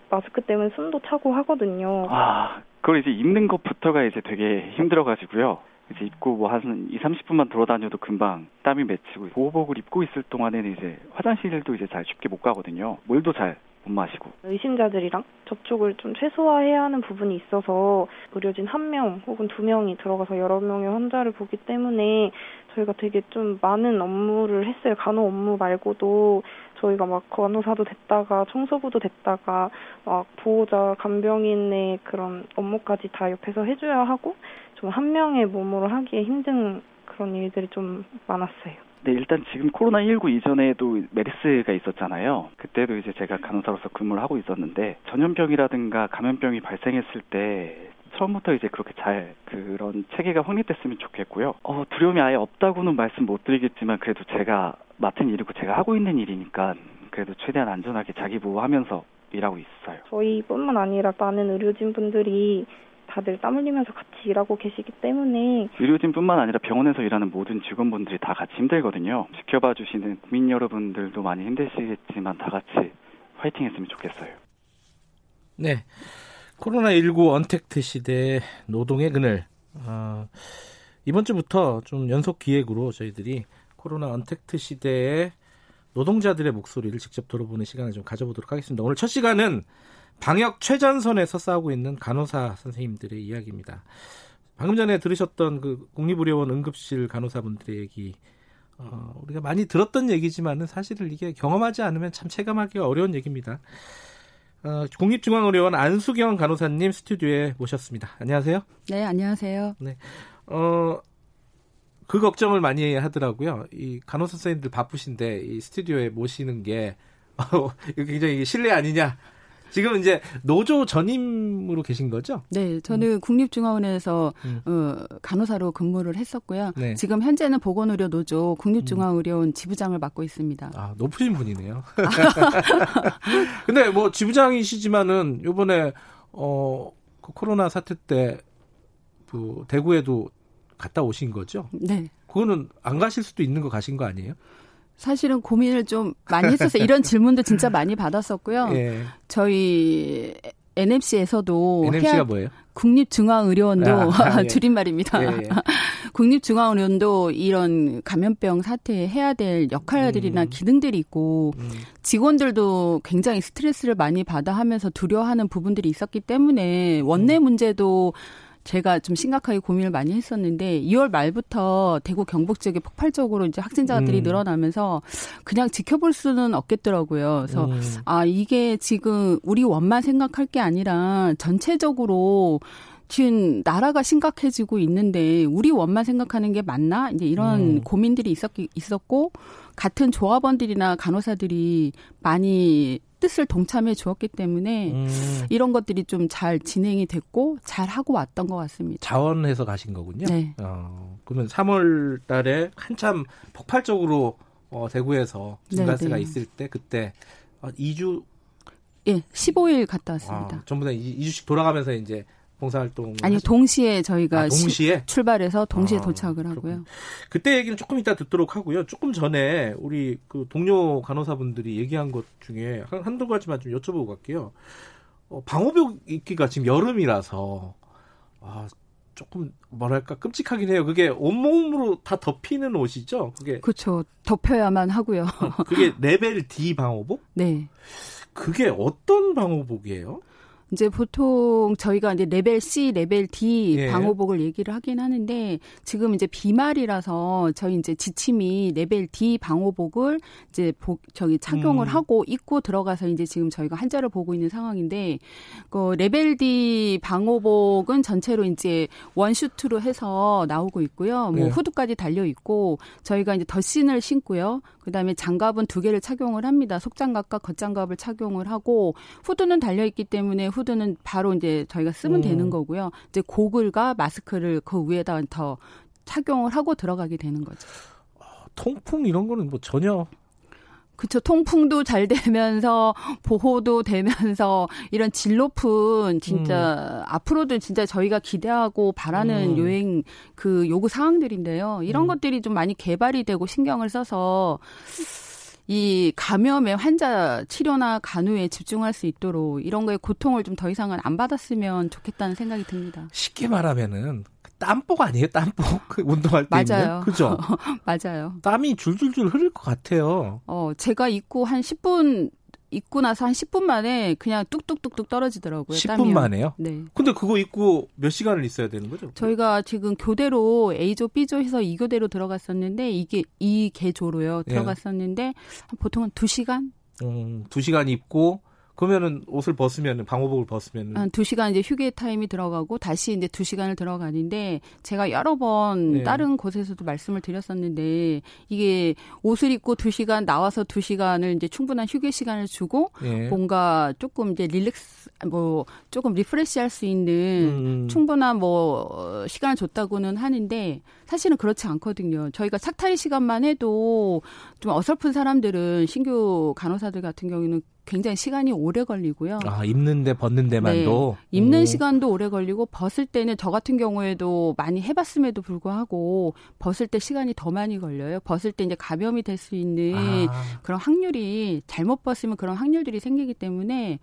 마스크 때문에 숨도 차고 하거든요. 아, 그걸 이제 입는 것부터가 이제 되게 힘들어가지고요. 이제 입고 뭐 한 2, 30분만 돌아다녀도 금방 땀이 맺히고, 보호복을 입고 있을 동안에는 이제 화장실도 이제 잘 쉽게 못 가거든요. 물도 잘 못 마시고. 의심자들이랑 접촉을 좀 최소화해야 하는 부분이 있어서 의료진 한 명 혹은 두 명이 들어가서 여러 명의 환자를 보기 때문에 저희가 되게 좀 많은 업무를 했어요. 간호 업무 말고도 저희가 막 간호사도 됐다가 청소부도 됐다가 막 보호자, 간병인의 그런 업무까지 다 옆에서 해줘야 하고 좀 한 명의 몸으로 하기에 힘든 그런 일들이 좀 많았어요. 네, 일단 지금 코로나19 이전에도 메르스가 있었잖아요. 그때도 이제 제가 간호사로서 근무를 하고 있었는데 전염병이라든가 감염병이 발생했을 때 처음부터 이제 그렇게 잘 그런 체계가 확립됐으면 좋겠고요. 두려움이 아예 없다고는 말씀 못 드리겠지만 그래도 제가 맡은 일이고 제가 하고 있는 일이니까 그래도 최대한 안전하게 자기 보호하면서 일하고 있어요. 저희뿐만 아니라 많은 의료진분들이 다들 땀 흘리면서 같이 일하고 계시기 때문에 의료진뿐만 아니라 병원에서 일하는 모든 직원분들이 다 같이 힘들거든요. 지켜봐 주시는 국민 여러분들도 많이 힘드시겠지만 다 같이 화이팅했으면 좋겠어요. 네, 코로나19 언택트 시대의 노동의 그늘. 이번 주부터 좀 연속 기획으로 저희들이 코로나 언택트 시대의 노동자들의 목소리를 직접 들어보는 시간을 좀 가져보도록 하겠습니다. 오늘 첫 시간은 방역 최전선에서 싸우고 있는 간호사 선생님들의 이야기입니다. 방금 전에 들으셨던 그 국립의료원 응급실 간호사분들의 얘기, 우리가 많이 들었던 얘기지만은 사실은 이게 경험하지 않으면 참 체감하기가 어려운 얘기입니다. 국립중앙의료원 안수경 간호사님 스튜디오에 모셨습니다. 안녕하세요. 네, 안녕하세요. 네, 그 걱정을 많이 하더라고요. 이 간호사 선생님들 바쁘신데 이 스튜디오에 모시는 게 굉장히 실례 아니냐. 지금 이제 노조 전임으로 계신 거죠? 네, 저는 국립중앙원에서 간호사로 근무를 했었고요. 네. 지금 현재는 보건의료 노조 국립중앙의료원 지부장을 맡고 있습니다. 아, 높으신 분이네요. 근데 뭐 지부장이시지만은 이번에 그 코로나 사태 때 그 대구에도 갔다 오신 거죠? 네. 그거는 안 가실 수도 있는 거 가신 거 아니에요? 사실은 고민을 좀 많이 했었어요. 이런 질문도 진짜 많이 받았었고요. 예. 저희 NMC에서도 NMC가 뭐예요? 국립중앙의료원도 예. 줄임말입니다. 예. 국립중앙의료원도 이런 감염병 사태에 해야 될 역할들이나 기능들이 있고 직원들도 굉장히 스트레스를 많이 받아 하면서 두려워하는 부분들이 있었기 때문에 원내 문제도 제가 좀 심각하게 고민을 많이 했었는데 2월 말부터 대구 경북 지역에 폭발적으로 이제 확진자들이 늘어나면서 그냥 지켜볼 수는 없겠더라고요. 그래서 아, 이게 지금 우리 원만 생각할 게 아니라 전체적으로 지금 나라가 심각해지고 있는데 우리 원만 생각하는 게 맞나? 이제 이런 고민들이 있었고 같은 조합원들이나 간호사들이 많이 뜻을 동참해 주었기 때문에 이런 것들이 좀 잘 진행이 됐고 잘 하고 왔던 것 같습니다. 자원해서 가신 거군요. 네. 그러면 3월 달에 한참 폭발적으로 대구에서 증가세가 있을 때 그때 2주? 예, 15일 갔다 왔습니다. 아, 전부 다 2주씩 돌아가면서 이제 봉사활동. 아니요, 동시에 저희가 동시에? 출발해서 동시에 도착을 하고요. 그렇군요. 그때 얘기는 조금 이따 듣도록 하고요. 조금 전에 우리 그 동료 간호사분들이 얘기한 것 중에 한두 가지만 좀 여쭤보고 갈게요. 방호복 입기가 지금 여름이라서 조금 뭐랄까 끔찍하긴 해요. 그게 온몸으로 다 덮이는 옷이죠? 그게. 그렇죠. 덮여야만 하고요. 그게 레벨 D 방호복? 네. 그게 어떤 방호복이에요? 이제 보통 저희가 이제 레벨 C, 레벨 D 방호복을 얘기를 하긴 하는데 지금 이제 비말이라서 저희 이제 지침이 레벨 D 방호복을 이제 착용을 하고 입고 들어가서 이제 지금 저희가 한자를 보고 있는 상황인데 그 레벨 D 방호복은 전체로 이제 원슈트로 해서 나오고 있고요. 뭐 후드까지 달려 있고 저희가 이제 덧신을 신고요. 그다음에 장갑은 2개를 착용을 합니다. 속장갑과 겉장갑을 착용을 하고 후드는 달려 있기 때문에 후드는 바로 이제 저희가 쓰면 되는 거고요. 이제 고글과 마스크를 그 위에다 더 착용을 하고 들어가게 되는 거죠. 통풍 이런 거는 뭐 전혀. 그렇죠. 통풍도 잘 되면서 보호도 되면서 이런 질 높은 진짜 앞으로도 진짜 저희가 기대하고 바라는 요행 그 요구 사항들인데요. 이런 것들이 좀 많이 개발이 되고 신경을 써서 이 감염의 환자 치료나 간호에 집중할 수 있도록 이런 거에 고통을 좀 더 이상은 안 받았으면 좋겠다는 생각이 듭니다. 쉽게 말하면은 땀복 아니에요? 땀복 운동할 때 맞아요. 있는? 그죠? 맞아요. 땀이 줄줄줄 흐를 것 같아요. 제가 입고 한 10분 입고 나서 한 10분 만에 그냥 뚝뚝뚝뚝 떨어지더라고요. 10분 땀이요. 만에요? 네. 근데 그거 입고 몇 시간을 있어야 되는 거죠? 저희가 지금 교대로 A조, B조 해서 2교대로 들어갔었는데 이게 2개조로요. 들어갔었는데 보통 한 2시간? 2시간 입고 그러면은 옷을 벗으면 방호복을 벗으면 한 2시간 이제 휴게 타임이 들어가고 다시 이제 2시간을 들어가는데 제가 여러 번 다른 곳에서도 말씀을 드렸었는데 이게 옷을 입고 2시간 나와서 2시간을 이제 충분한 휴게 시간을 주고 뭔가 조금 이제 릴렉스 뭐 조금 리프레시할 수 있는 충분한 뭐 시간을 줬다고는 하는데 사실은 그렇지 않거든요. 저희가 삭타리 시간만 해도 좀 어설픈 사람들은 신규 간호사들 같은 경우는 굉장히 시간이 오래 걸리고요. 아, 입는데 벗는 데만도? 네, 입는 시간도 오래 걸리고 벗을 때는 저 같은 경우에도 많이 해봤음에도 불구하고 벗을 때 시간이 더 많이 걸려요. 벗을 때 이제 감염이 될 수 있는 그런 확률이, 잘못 벗으면 그런 확률들이 생기기 때문에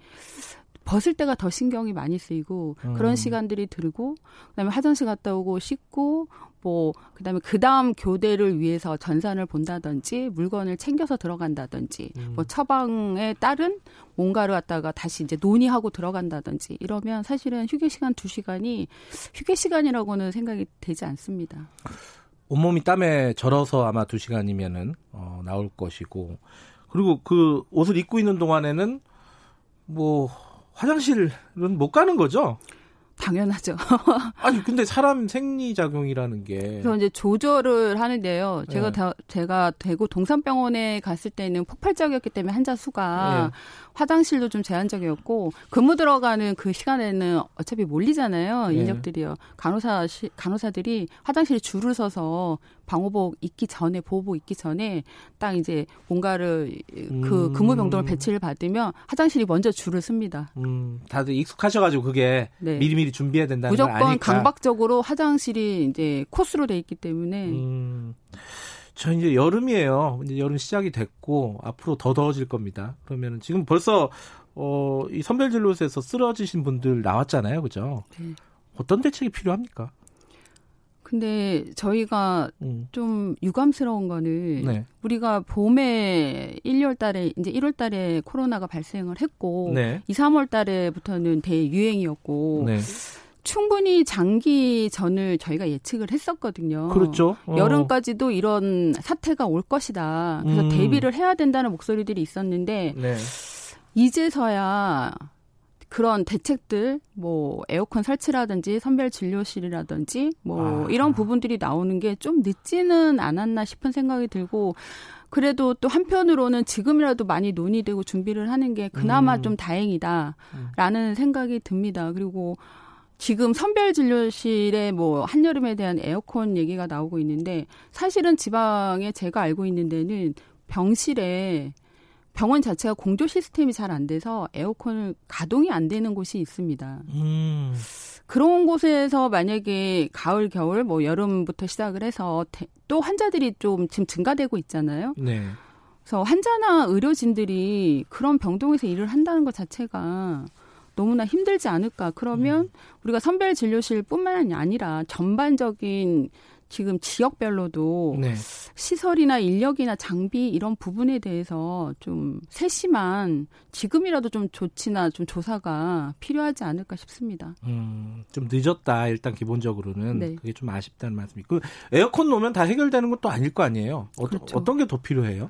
벗을 때가 더 신경이 많이 쓰이고 그런 시간들이 들고, 그다음에 화장실 갔다 오고 씻고 뭐 그다음 교대를 위해서 전산을 본다든지 물건을 챙겨서 들어간다든지 뭐 처방에 따른 뭔가를 갖다가 다시 이제 논의하고 들어간다든지 이러면 사실은 휴게 시간 2시간이 휴게 시간이라고는 생각이 되지 않습니다. 온몸이 땀에 절어서 아마 2시간이면은 나올 것이고, 그리고 그 옷을 입고 있는 동안에는 뭐 화장실은 못 가는 거죠? 당연하죠. 아니, 근데 사람 생리작용이라는 게. 그래서 이제 조절을 하는데요. 제가 대구 동산병원에 갔을 때는 폭발적이었기 때문에 환자 수가 화장실도 좀 제한적이었고, 근무 들어가는 그 시간에는 어차피 몰리잖아요. 인력들이요. 간호사들이 화장실에 줄을 서서 방호복 입기 전에, 보호복 입기 전에 딱 이제 뭔가를 그 근무병동을 배치를 받으면 화장실이 먼저 줄을 씁니다. 다들 익숙하셔가지고 그게 미리미리 준비해야 된다는 걸 아니까. 무조건 강박적으로 화장실이 이제 코스로 돼 있기 때문에. 저 이제 여름이에요. 이제 여름 시작이 됐고 앞으로 더 더워질 겁니다. 그러면은 지금 벌써 이 선별진료소에서 쓰러지신 분들 나왔잖아요, 그죠? 네. 어떤 대책이 필요합니까? 근데 저희가 좀 유감스러운 거는 우리가 봄에 1월 달에 코로나가 발생을 했고 2, 3월 달에부터는 대유행이었고 충분히 장기 전을 저희가 예측을 했었거든요. 그렇죠. 여름까지도 이런 사태가 올 것이다. 그래서 대비를 해야 된다는 목소리들이 있었는데 이제서야 그런 대책들, 뭐 에어컨 설치라든지 선별 진료실이라든지 뭐 이런 부분들이 나오는 게 좀 늦지는 않았나 싶은 생각이 들고, 그래도 또 한편으로는 지금이라도 많이 논의되고 준비를 하는 게 그나마 좀 다행이다라는 생각이 듭니다. 그리고 지금 선별 진료실에 뭐 한여름에 대한 에어컨 얘기가 나오고 있는데, 사실은 지방에 제가 알고 있는 데는 병실에 병원 자체가 공조 시스템이 잘 안 돼서 에어컨을 가동이 안 되는 곳이 있습니다. 그런 곳에서 만약에 가을, 겨울, 뭐 여름부터 시작을 해서 또 환자들이 좀 지금 증가되고 있잖아요. 네. 그래서 환자나 의료진들이 그런 병동에서 일을 한다는 것 자체가 너무나 힘들지 않을까. 그러면 우리가 선별 진료실뿐만 아니라 전반적인 지금 지역별로도 시설이나 인력이나 장비 이런 부분에 대해서 좀 세심한, 지금이라도 좀 조치나 좀 조사가 필요하지 않을까 싶습니다. 좀 늦었다, 일단 기본적으로는. 그게 좀 아쉽다는 말씀이고, 에어컨 놓으면 다 해결되는 것도 아닐 거 아니에요. 그렇죠. 어떤 게 더 필요해요?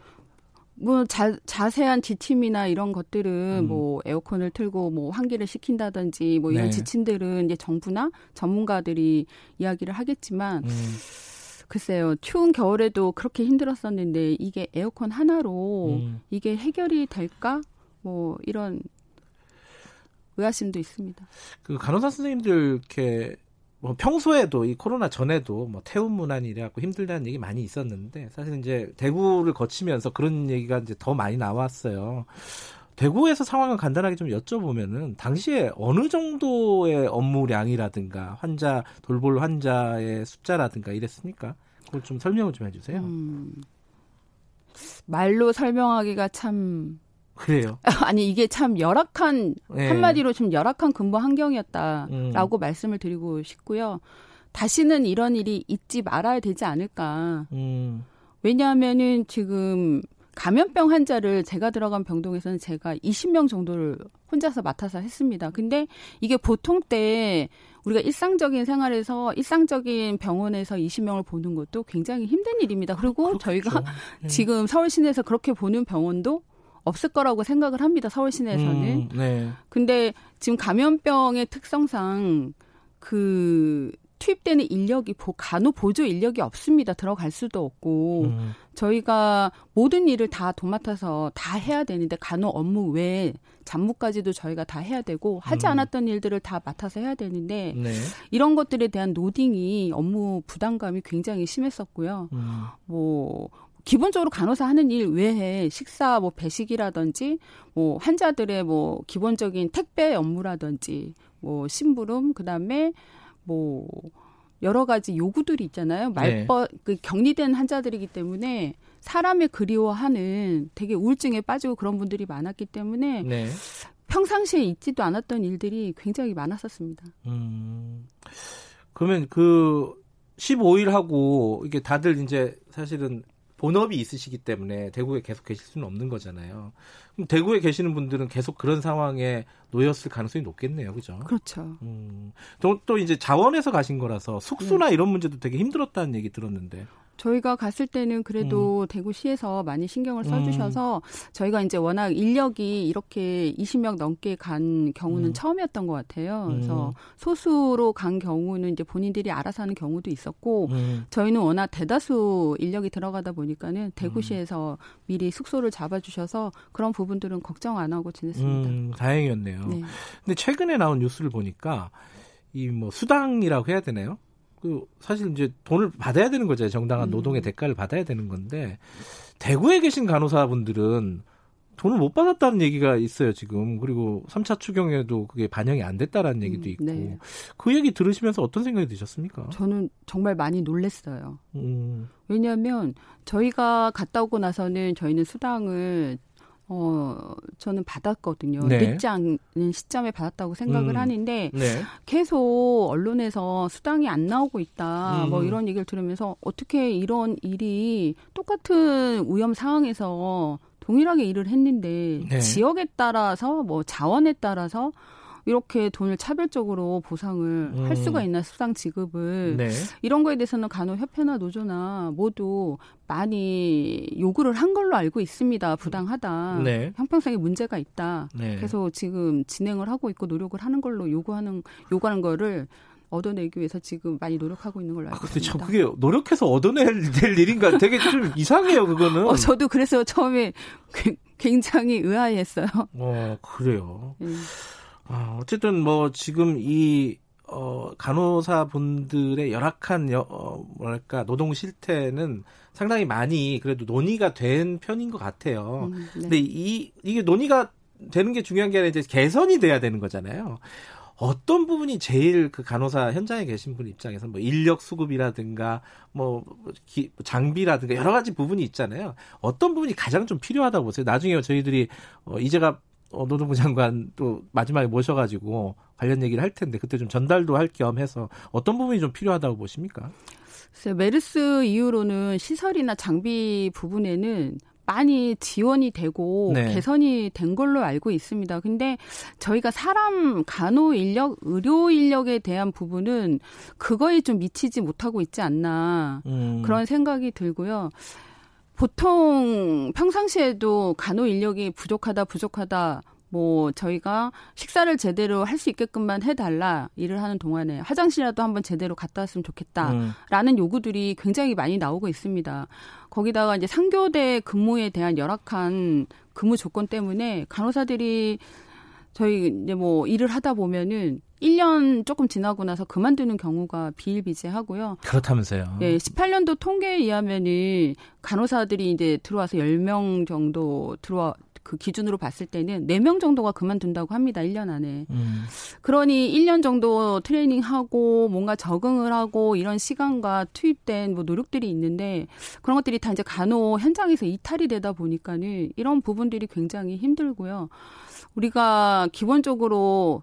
뭐 자세한 지침이나 이런 것들은 뭐 에어컨을 틀고 뭐 환기를 시킨다든지 뭐 이런 지침들은 이제 정부나 전문가들이 이야기를 하겠지만 글쎄요, 추운 겨울에도 그렇게 힘들었었는데 이게 에어컨 하나로 이게 해결이 될까? 뭐 이런 의아심도 있습니다. 그 간호사 선생님들 이렇게 뭐 평소에도 이 코로나 전에도 뭐 태움 문안이라고 힘들다는 얘기 많이 있었는데, 사실 이제 대구를 거치면서 그런 얘기가 이제 더 많이 나왔어요. 대구에서 상황을 간단하게 좀 여쭤보면은 당시에 어느 정도의 업무량이라든가 환자 돌볼 환자의 숫자라든가 이랬습니까? 그걸 좀 설명을 좀 해주세요. 말로 설명하기가 참. 그래요. 아니, 이게 참 열악한, 한마디로 좀 열악한 근무 환경이었다라고 말씀을 드리고 싶고요. 다시는 이런 일이 있지 말아야 되지 않을까. 왜냐하면은 지금 감염병 환자를 제가 들어간 병동에서는 제가 20명 정도를 혼자서 맡아서 했습니다. 근데 이게 보통 때 우리가 일상적인 생활에서, 일상적인 병원에서 20명을 보는 것도 굉장히 힘든 일입니다. 그리고 그렇겠죠. 저희가 지금 서울 시내에서 그렇게 보는 병원도 없을 거라고 생각을 합니다. 서울 시내에서는. 근데 지금 감염병의 특성상 그 투입되는 인력이, 간호 보조 인력이 없습니다. 들어갈 수도 없고 저희가 모든 일을 다 도맡아서 다 해야 되는데, 간호 업무 외에 잡무까지도 저희가 다 해야 되고 하지 않았던 일들을 다 맡아서 해야 되는데 이런 것들에 대한 노딩이, 업무 부담감이 굉장히 심했었고요. 뭐 기본적으로 간호사 하는 일 외에 식사, 뭐 배식이라든지, 뭐 환자들의 뭐 기본적인 택배 업무라든지, 뭐 심부름, 그다음에 뭐 여러 가지 요구들이 있잖아요. 말벌, 네. 그 격리된 환자들이기 때문에 사람을 그리워하는 되게 우울증에 빠지고 그런 분들이 많았기 때문에 네. 평상시에 있지도 않았던 일들이 굉장히 많았었습니다. 그러면 그 15일하고 이게 다들 이제 사실은 본업이 있으시기 때문에 대구에 계속 계실 수는 없는 거잖아요. 그럼 대구에 계시는 분들은 계속 그런 상황에 놓였을 가능성이 높겠네요. 그죠? 그렇죠. 또 이제 자원에서 가신 거라서 숙소나 이런 문제도 되게 힘들었다는 얘기 들었는데. 저희가 갔을 때는 그래도 대구시에서 많이 신경을 써주셔서 저희가 이제 워낙 인력이 이렇게 20명 넘게 간 경우는 처음이었던 것 같아요. 그래서 소수로 간 경우는 이제 본인들이 알아서 하는 경우도 있었고 저희는 워낙 대다수 인력이 들어가다 보니까는 대구시에서 미리 숙소를 잡아주셔서 그런 부분들은 걱정 안 하고 지냈습니다. 다행이었네요. 네. 근데 최근에 나온 뉴스를 보니까 이 뭐 수당이라고 해야 되나요? 그 사실 이제 돈을 받아야 되는 거죠. 정당한 노동의 대가를 받아야 되는 건데 대구에 계신 간호사분들은 돈을 못 받았다는 얘기가 있어요. 지금. 그리고 3차 추경에도 그게 반영이 안 됐다라는 얘기도 있고. 네. 그 얘기 들으시면서 어떤 생각이 드셨습니까? 저는 정말 많이 놀랐어요. 왜냐하면 저희가 갔다 오고 나서는 저희는 수당을 저는 받았거든요. 네. 늦지 않은 시점에 받았다고 생각을 하는데 네. 계속 언론에서 수당이 안 나오고 있다. 뭐 이런 얘기를 들으면서 어떻게 이런 일이 똑같은 위험 상황에서 동일하게 일을 했는데 네. 지역에 따라서 뭐 자원에 따라서 이렇게 돈을 차별적으로 보상을 할 수가 있나 수당 지급을. 네. 이런 거에 대해서는 간호협회나 노조나 모두 많이 요구를 한 걸로 알고 있습니다. 부당하다. 네. 형평성에 문제가 있다. 네. 그래서 지금 진행을 하고 있고 노력을 하는 걸로 요구하는 거를 얻어내기 위해서 지금 많이 노력하고 있는 걸로 알고 있습니다. 근데 참 그게 노력해서 얻어낼 될 일인가 되게 좀 이상해요. 그거는. 저도 그래서 처음에 굉장히 의아했어요. 그래요. 네. 어쨌든 뭐 지금 이 간호사분들의 열악한 뭐랄까 노동 실태는 상당히 많이 그래도 논의가 된 편인 것 같아요. 네. 근데 이게 논의가 되는 게 중요한 게 아니라 이제 개선이 돼야 되는 거잖아요. 어떤 부분이 제일 그 간호사 현장에 계신 분 입장에서 뭐 인력 수급이라든가 뭐 장비라든가 여러 가지 부분이 있잖아요. 어떤 부분이 가장 좀 필요하다고 보세요? 나중에 저희들이 이제가 노동부 장관 또 마지막에 모셔가지고 관련 얘기를 할 텐데 그때 좀 전달도 할 겸 해서 어떤 부분이 좀 필요하다고 보십니까? 글쎄요, 메르스 이후로는 시설이나 장비 부분에는 많이 지원이 되고 네. 개선이 된 걸로 알고 있습니다. 근데 저희가 사람, 간호 인력, 의료 인력에 대한 부분은 그거에 좀 미치지 못하고 있지 않나 그런 생각이 들고요. 보통 평상시에도 간호 인력이 부족하다. 뭐 저희가 식사를 제대로 할 수 있게끔만 해달라. 일을 하는 동안에 화장실이라도 한번 제대로 갔다 왔으면 좋겠다라는 요구들이 굉장히 많이 나오고 있습니다. 거기다가 이제 상교대 근무에 대한 열악한 근무 조건 때문에 간호사들이 저희 이제 뭐 일을 하다 보면은 1년 조금 지나고 나서 그만두는 경우가 비일비재하고요. 그렇다면서요. 네, 18년도 통계에 의하면은 간호사들이 이제 들어와서 10명 정도 그 기준으로 봤을 때는 4명 정도가 그만둔다고 합니다. 1년 안에. 그러니 1년 정도 트레이닝하고 뭔가 적응을 하고 이런 시간과 투입된 뭐 노력들이 있는데 그런 것들이 다 이제 간호 현장에서 이탈이 되다 보니까는 이런 부분들이 굉장히 힘들고요. 우리가 기본적으로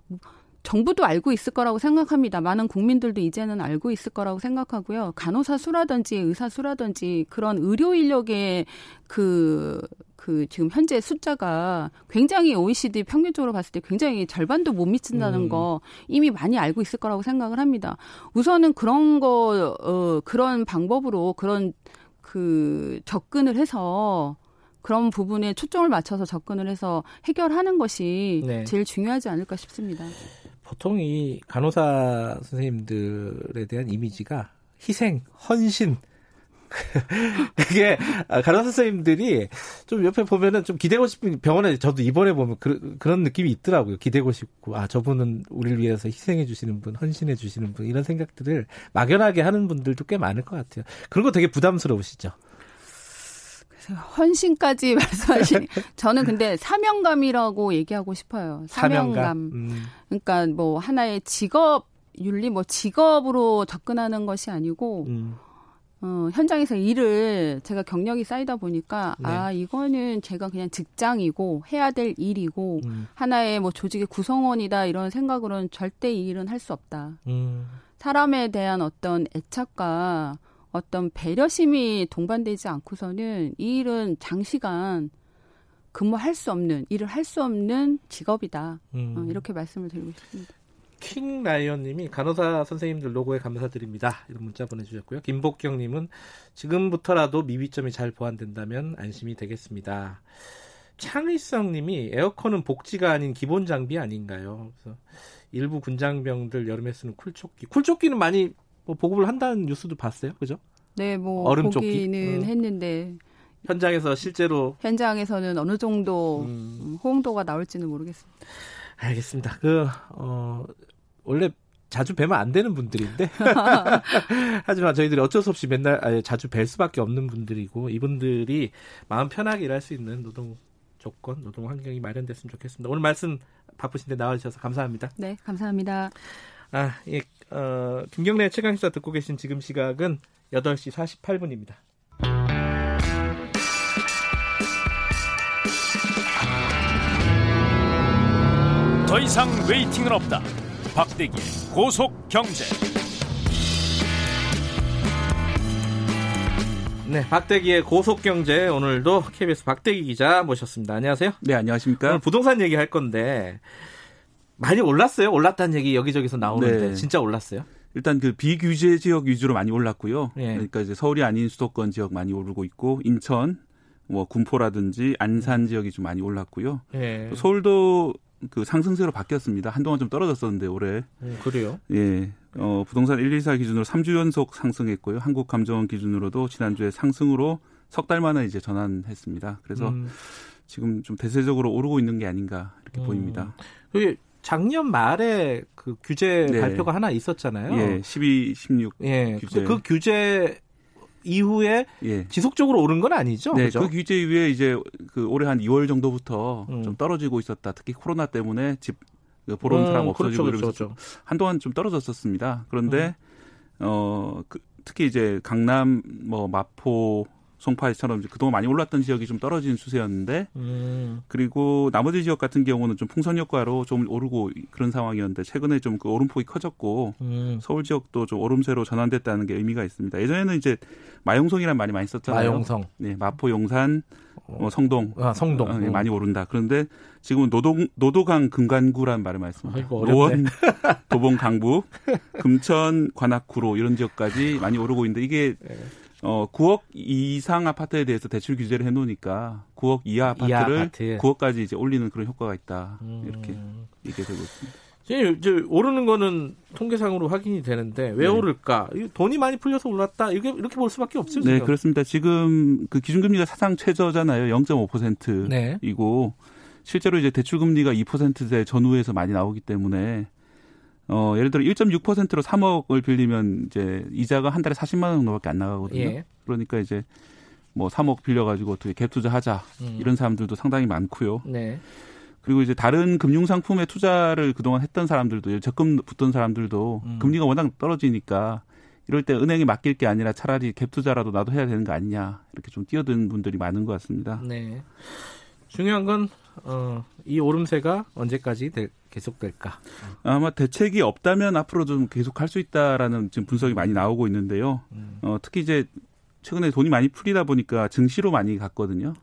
정부도 알고 있을 거라고 생각합니다. 많은 국민들도 이제는 알고 있을 거라고 생각하고요. 간호사 수라든지 의사 수라든지 그런 의료 인력의 그 지금 현재 숫자가 굉장히 OECD 평균적으로 봤을 때 굉장히 절반도 못 미친다는 거 이미 많이 알고 있을 거라고 생각을 합니다. 우선은 그런 방법으로 그런 그 접근을 해서 그런 부분에 초점을 맞춰서 접근을 해서 해결하는 것이 네. 제일 중요하지 않을까 싶습니다. 보통 이 간호사 선생님들에 대한 이미지가 희생, 헌신. 그게 간호사 선생님들이 좀 옆에 보면은 좀 기대고 싶은 병원에 저도 이번에 보면 그런 느낌이 있더라고요. 기대고 싶고 저분은 우리를 위해서 희생해 주시는 분, 헌신해 주시는 분 이런 생각들을 막연하게 하는 분들도 꽤 많을 것 같아요. 그런 거 되게 부담스러우시죠? 헌신까지 말씀하시니 저는 근데 사명감이라고 얘기하고 싶어요. 사명감. 그러니까 뭐 하나의 직업 윤리 뭐 직업으로 접근하는 것이 아니고 현장에서 일을 제가 경력이 쌓이다 보니까 네. 아 이거는 제가 그냥 직장이고 해야 될 일이고 하나의 뭐 조직의 구성원이다 이런 생각으로는 절대 이 일은 할 수 없다. 사람에 대한 어떤 애착과 어떤 배려심이 동반되지 않고서는 이 일은 장시간 근무할 수 없는 일을 할 수 없는 직업이다. 이렇게 말씀을 드리고 싶습니다. 킹라이언님이 간호사 선생님들 로고에 감사드립니다. 이런 문자 보내주셨고요. 김복경님은 지금부터라도 미비점이 잘 보완된다면 안심이 되겠습니다. 창의성님이 에어컨은 복지가 아닌 기본 장비 아닌가요? 그래서 일부 군장병들 여름에 쓰는 쿨조끼. 쿨조끼는 많이 뭐 보급을 한다는 뉴스도 봤어요, 그죠? 네, 뭐 얼음 보기는 했는데. 현장에서 실제로 현장에서는 어느 정도 호응도가 나올지는 모르겠습니다. 알겠습니다. 원래 자주 뵈면 안 되는 분들인데 하지만 저희들이 어쩔 수 없이 맨날 자주 뵐 수밖에 없는 분들이고 이분들이 마음 편하게 일할 수 있는 노동 조건, 노동 환경이 마련됐으면 좋겠습니다. 오늘 말씀 바쁘신데 나와주셔서 감사합니다. 네, 감사합니다. 김경래 최강시사 듣고 계신 지금 시각은 8시 48분입니다. 더 이상 웨이팅은 없다. 박대기의 고속경제. 네, 박대기의 고속경제 오늘도 KBS 박대기 기자 모셨습니다. 안녕하세요. 네, 안녕하십니까. 오늘 부동산 얘기 할 건데 많이 올랐어요? 올랐다는 얘기 여기저기서 나오는데 네. 진짜 올랐어요? 일단 그 비규제 지역 위주로 많이 올랐고요. 네. 그러니까 이제 서울이 아닌 수도권 지역 많이 오르고 있고 인천, 뭐 군포라든지 안산 지역이 좀 많이 올랐고요. 네. 또 서울도 그 상승세로 바뀌었습니다. 한동안 좀 떨어졌었는데 올해. 그래요? 예. 부동산 1, 2, 4 기준으로 3주 연속 상승했고요. 한국감정원 기준으로도 지난주에 상승으로 석 달 만에 이제 전환했습니다. 그래서 지금 좀 대세적으로 오르고 있는 게 아닌가 이렇게 보입니다. 그게 작년 말에 그 규제 네. 발표가 하나 있었잖아요. 예, 12, 16 예, 규제. 그 규제 이후에 예. 지속적으로 오른 건 아니죠? 네, 그죠? 그 규제 이후에 이제 그 올해 한 2월 정도부터 좀 떨어지고 있었다. 특히 코로나 때문에 집 보러 온 사람 없어지고 그렇죠. 한동안 좀 떨어졌었습니다. 그런데 특히 이제 강남, 뭐 마포, 송파에처럼 그동안 많이 올랐던 지역이 좀 떨어진 추세였는데 그리고 나머지 지역 같은 경우는 좀 풍선 효과로 좀 오르고 그런 상황이었는데 최근에 좀 그 오름폭이 커졌고 서울 지역도 좀 오름세로 전환됐다는 게 의미가 있습니다. 예전에는 이제 마용성이라는 말이 많이 썼잖아요. 마용성. 네, 마포, 용산, 성동. 성동. 네, 많이 오른다. 그런데 지금은 노도강 금간구라는 말을 많이 씁니다. 노원, 도봉, 강북, 금천, 관악구로 이런 지역까지 많이 오르고 있는데 이게 9억 이상 아파트에 대해서 대출 규제를 해놓으니까 9억 이하 아파트를 아파트. 9억까지 이제 올리는 그런 효과가 있다. 이렇게 얘기되고 있습니다. 이제 오르는 거는 통계상으로 확인이 되는데 왜 네. 오를까? 돈이 많이 풀려서 올랐다. 이렇게 볼 수밖에 없죠. 네, 그렇습니다. 지금 그 기준금리가 사상 최저잖아요. 0.5%이고 네. 실제로 이제 대출금리가 2%대 전후에서 많이 나오기 때문에. 예를 들어 1.6%로 3억을 빌리면 이제 이자가 한 달에 40만 원 정도밖에 안 나가거든요. 예. 그러니까 이제 뭐 3억 빌려가지고 어떻게 갭 투자하자 이런 사람들도 상당히 많고요. 네. 그리고 이제 다른 금융 상품에 투자를 그동안 했던 사람들도 적금 붙던 사람들도 금리가 워낙 떨어지니까 이럴 때 은행에 맡길 게 아니라 차라리 갭 투자라도 나도 해야 되는 거 아니냐 이렇게 좀 뛰어드는 분들이 많은 것 같습니다. 네. 중요한 건 이 오름세가 언제까지 계속될까? 아마 대책이 없다면 앞으로 좀 계속할 수 있다라는 지금 분석이 많이 나오고 있는데요. 특히 이제 최근에 돈이 많이 풀리다 보니까 증시로 많이 갔거든요.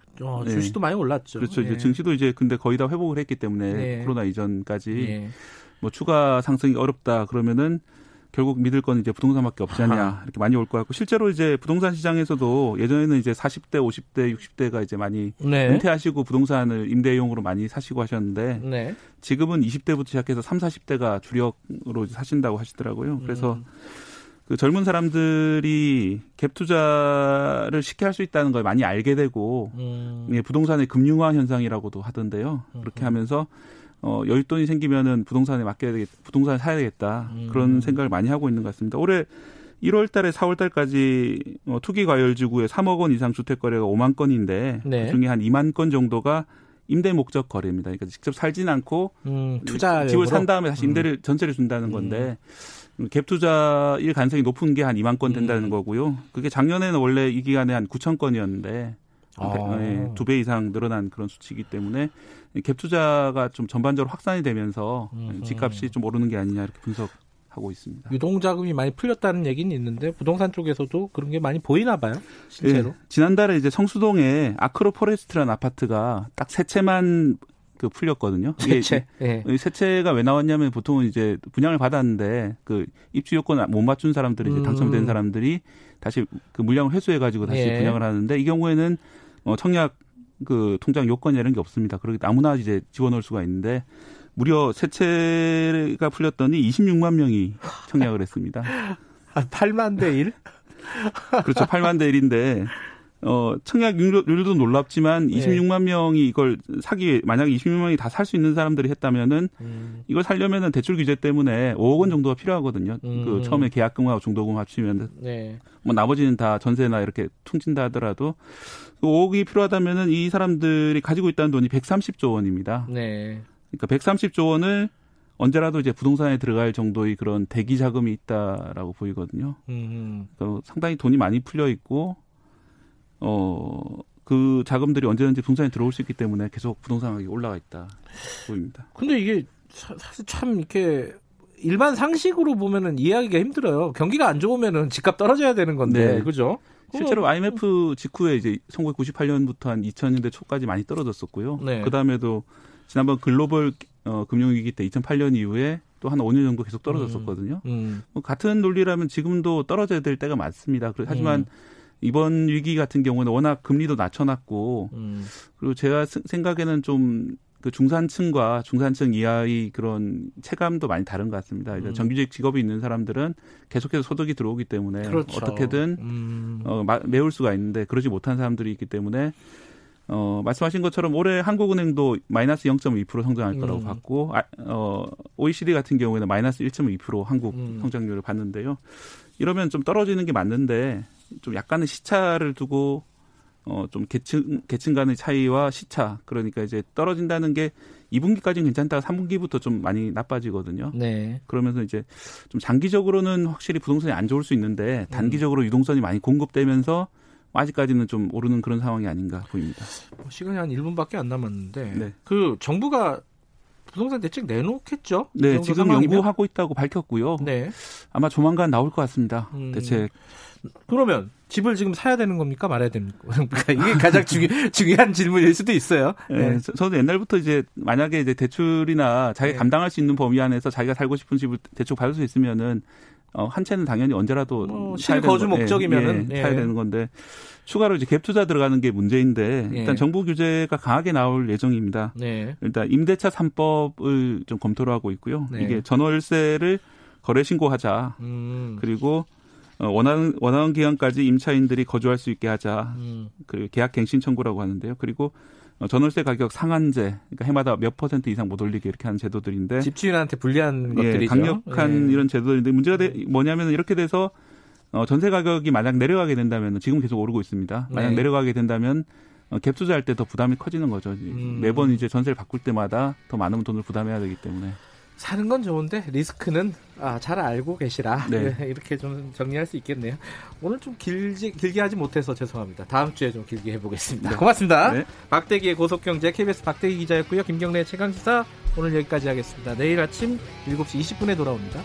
증시도 네. 많이 올랐죠. 그렇죠. 예. 이제 증시도 이제 근데 거의 다 회복을 했기 때문에 예. 코로나 이전까지 예. 뭐 추가 상승이 어렵다 그러면은 결국 믿을 건 이제 부동산밖에 없지 않냐 이렇게 많이 올 것 같고 실제로 이제 부동산 시장에서도 예전에는 이제 40대, 50대, 60대가 이제 많이 네. 은퇴하시고 부동산을 임대용으로 많이 사시고 하셨는데 네. 지금은 20대부터 시작해서 30, 40대가 주력으로 사신다고 하시더라고요. 그래서 그 젊은 사람들이 갭 투자를 쉽게 할 수 있다는 걸 많이 알게 되고 부동산의 금융화 현상이라고도 하던데요. 그렇게 하면서 여윳돈이 생기면은 부동산에 맡겨야 되겠다, 부동산을 사야 되겠다 그런 생각을 많이 하고 있는 것 같습니다. 올해 1월 달에 4월 달까지 투기 과열 지구에 3억 원 이상 주택 거래가 5만 건인데 네. 그중에 한 2만 건 정도가 임대 목적 거래입니다. 그러니까 직접 살진 않고 투자 집을 산 다음에 다시 임대를 전세를 준다는 건데 갭 투자일 가능성이 높은 게 한 2만 건 된다는 거고요. 그게 작년에는 원래 이 기간에 한 9천 건이었는데 두 배 이상 늘어난 그런 수치이기 때문에 갭 투자가 좀 전반적으로 확산이 되면서 집값이 좀 오르는 게 아니냐 이렇게 분석하고 있습니다. 유동자금이 많이 풀렸다는 얘기는 있는데 부동산 쪽에서도 그런 게 많이 보이나 봐요. 실제로. 네, 지난달에 이제 성수동에 아크로포레스트라는 아파트가 딱 세 채만 그 풀렸거든요. 세채. 네. 세채가 왜 나왔냐면 보통은 이제 분양을 받았는데 그 입주 요건 못 맞춘 사람들이 이제 당첨된 사람들이 다시 그 물량을 회수해가지고 다시 예. 분양을 하는데 이 경우에는 청약 그 통장 요건이 이런 게 없습니다. 그러기 아무나 이제 집어넣을 수가 있는데 무려 세채가 풀렸더니 26만 명이 청약을 했습니다. 8만 대 1? 그렇죠. 8만 대 1인데 청약률도 놀랍지만 26만 명이 이걸 만약에 26만 명이 다 살 수 있는 사람들이 했다면은 이걸 살려면은 대출 규제 때문에 5억 원 정도가 필요하거든요. 그 처음에 계약금하고 중도금 합치면 네. 뭐 나머지는 다 전세나 이렇게 퉁친다 하더라도 그 5억이 필요하다면은 이 사람들이 가지고 있다는 돈이 130조 원입니다. 네. 그러니까 130조 원을 언제라도 이제 부동산에 들어갈 정도의 그런 대기 자금이 있다라고 보이거든요. 그러니까 상당히 돈이 많이 풀려 있고. 그 자금들이 언제든지 부동산에 들어올 수 있기 때문에 계속 부동산 가격이 올라가 있다 보입니다. 근데 이게 사실 참 이렇게 일반 상식으로 보면은 이해하기가 힘들어요. 경기가 안 좋으면은 집값 떨어져야 되는 건데, 네. 그죠? 실제로 IMF 직후에 이제 1998년부터 한 2000년대 초까지 많이 떨어졌었고요. 네. 그 다음에도 지난번 글로벌 금융위기 때 2008년 이후에 또 한 5년 정도 계속 떨어졌었거든요. 같은 논리라면 지금도 떨어져야 될 때가 많습니다. 하지만 이번 위기 같은 경우는 워낙 금리도 낮춰놨고 그리고 제가 생각에는 좀 그 중산층과 중산층 이하의 그런 체감도 많이 다른 것 같습니다. 정규직 직업이 있는 사람들은 계속해서 소득이 들어오기 때문에 그렇죠. 어떻게든 메울 수가 있는데 그러지 못한 사람들이 있기 때문에 말씀하신 것처럼 올해 한국은행도 마이너스 0.2% 성장할 거라고 봤고 OECD 같은 경우에는 마이너스 1.2% 한국 성장률을 봤는데요. 이러면 좀 떨어지는 게 맞는데 좀 약간의 시차를 두고 좀 계층 간의 차이와 시차 그러니까 이제 떨어진다는 게 2분기까지는 괜찮다가 3분기부터 좀 많이 나빠지거든요. 네. 그러면서 이제 좀 장기적으로는 확실히 부동산이 안 좋을 수 있는데 단기적으로 유동성이 많이 공급되면서 아직까지는 좀 오르는 그런 상황이 아닌가 보입니다. 시간이 한 1분밖에 안 남았는데 네. 그 정부가 부동산 대책 내놓겠죠? 네, 그 지금 상황이면? 연구하고 있다고 밝혔고요. 네. 아마 조만간 나올 것 같습니다. 대책. 그러면 집을 지금 사야 되는 겁니까? 말아야 됩니까? 이게 가장 중요한 질문일 수도 있어요. 네. 네. 저도 옛날부터 이제 만약에 이제 대출이나 자기가 네. 감당할 수 있는 범위 안에서 자기가 살고 싶은 집을 대출 받을 수 있으면은 한 채는 당연히 언제라도 실거주 목적이면은 예, 예. 사야 되는 건데 추가로 이제 갭 투자 들어가는 게 문제인데 예. 일단 정부 규제가 강하게 나올 예정입니다. 예. 일단 임대차 3법을 좀 검토를 하고 있고요. 네. 이게 전월세를 거래 신고하자. 그리고 원하는 기간까지 임차인들이 거주할 수 있게 하자. 그리고 계약 갱신 청구라고 하는데요. 그리고 전월세 가격 상한제, 그러니까 해마다 몇 %퍼센트 이상 못 올리게 이렇게 하는 제도들인데 집주인한테 불리한 것들이죠. 강력한 예. 이런 제도들인데 문제가 뭐냐면 이렇게 돼서 전세 가격이 만약 내려가게 된다면 지금 계속 오르고 있습니다. 만약 네. 내려가게 된다면 갭 투자할 때 더 부담이 커지는 거죠. 매번 이제 전세를 바꿀 때마다 더 많은 돈을 부담해야 되기 때문에. 사는 건 좋은데 리스크는 잘 알고 계시라 네. 이렇게 좀 정리할 수 있겠네요. 오늘 좀 길게 하지 못해서 죄송합니다. 다음 주에 좀 길게 해보겠습니다. 네. 고맙습니다. 네. 박대기의 고속경제 KBS 박대기 기자였고요. 김경래 최강시사 오늘 여기까지 하겠습니다. 내일 아침 7시 20분에 돌아옵니다.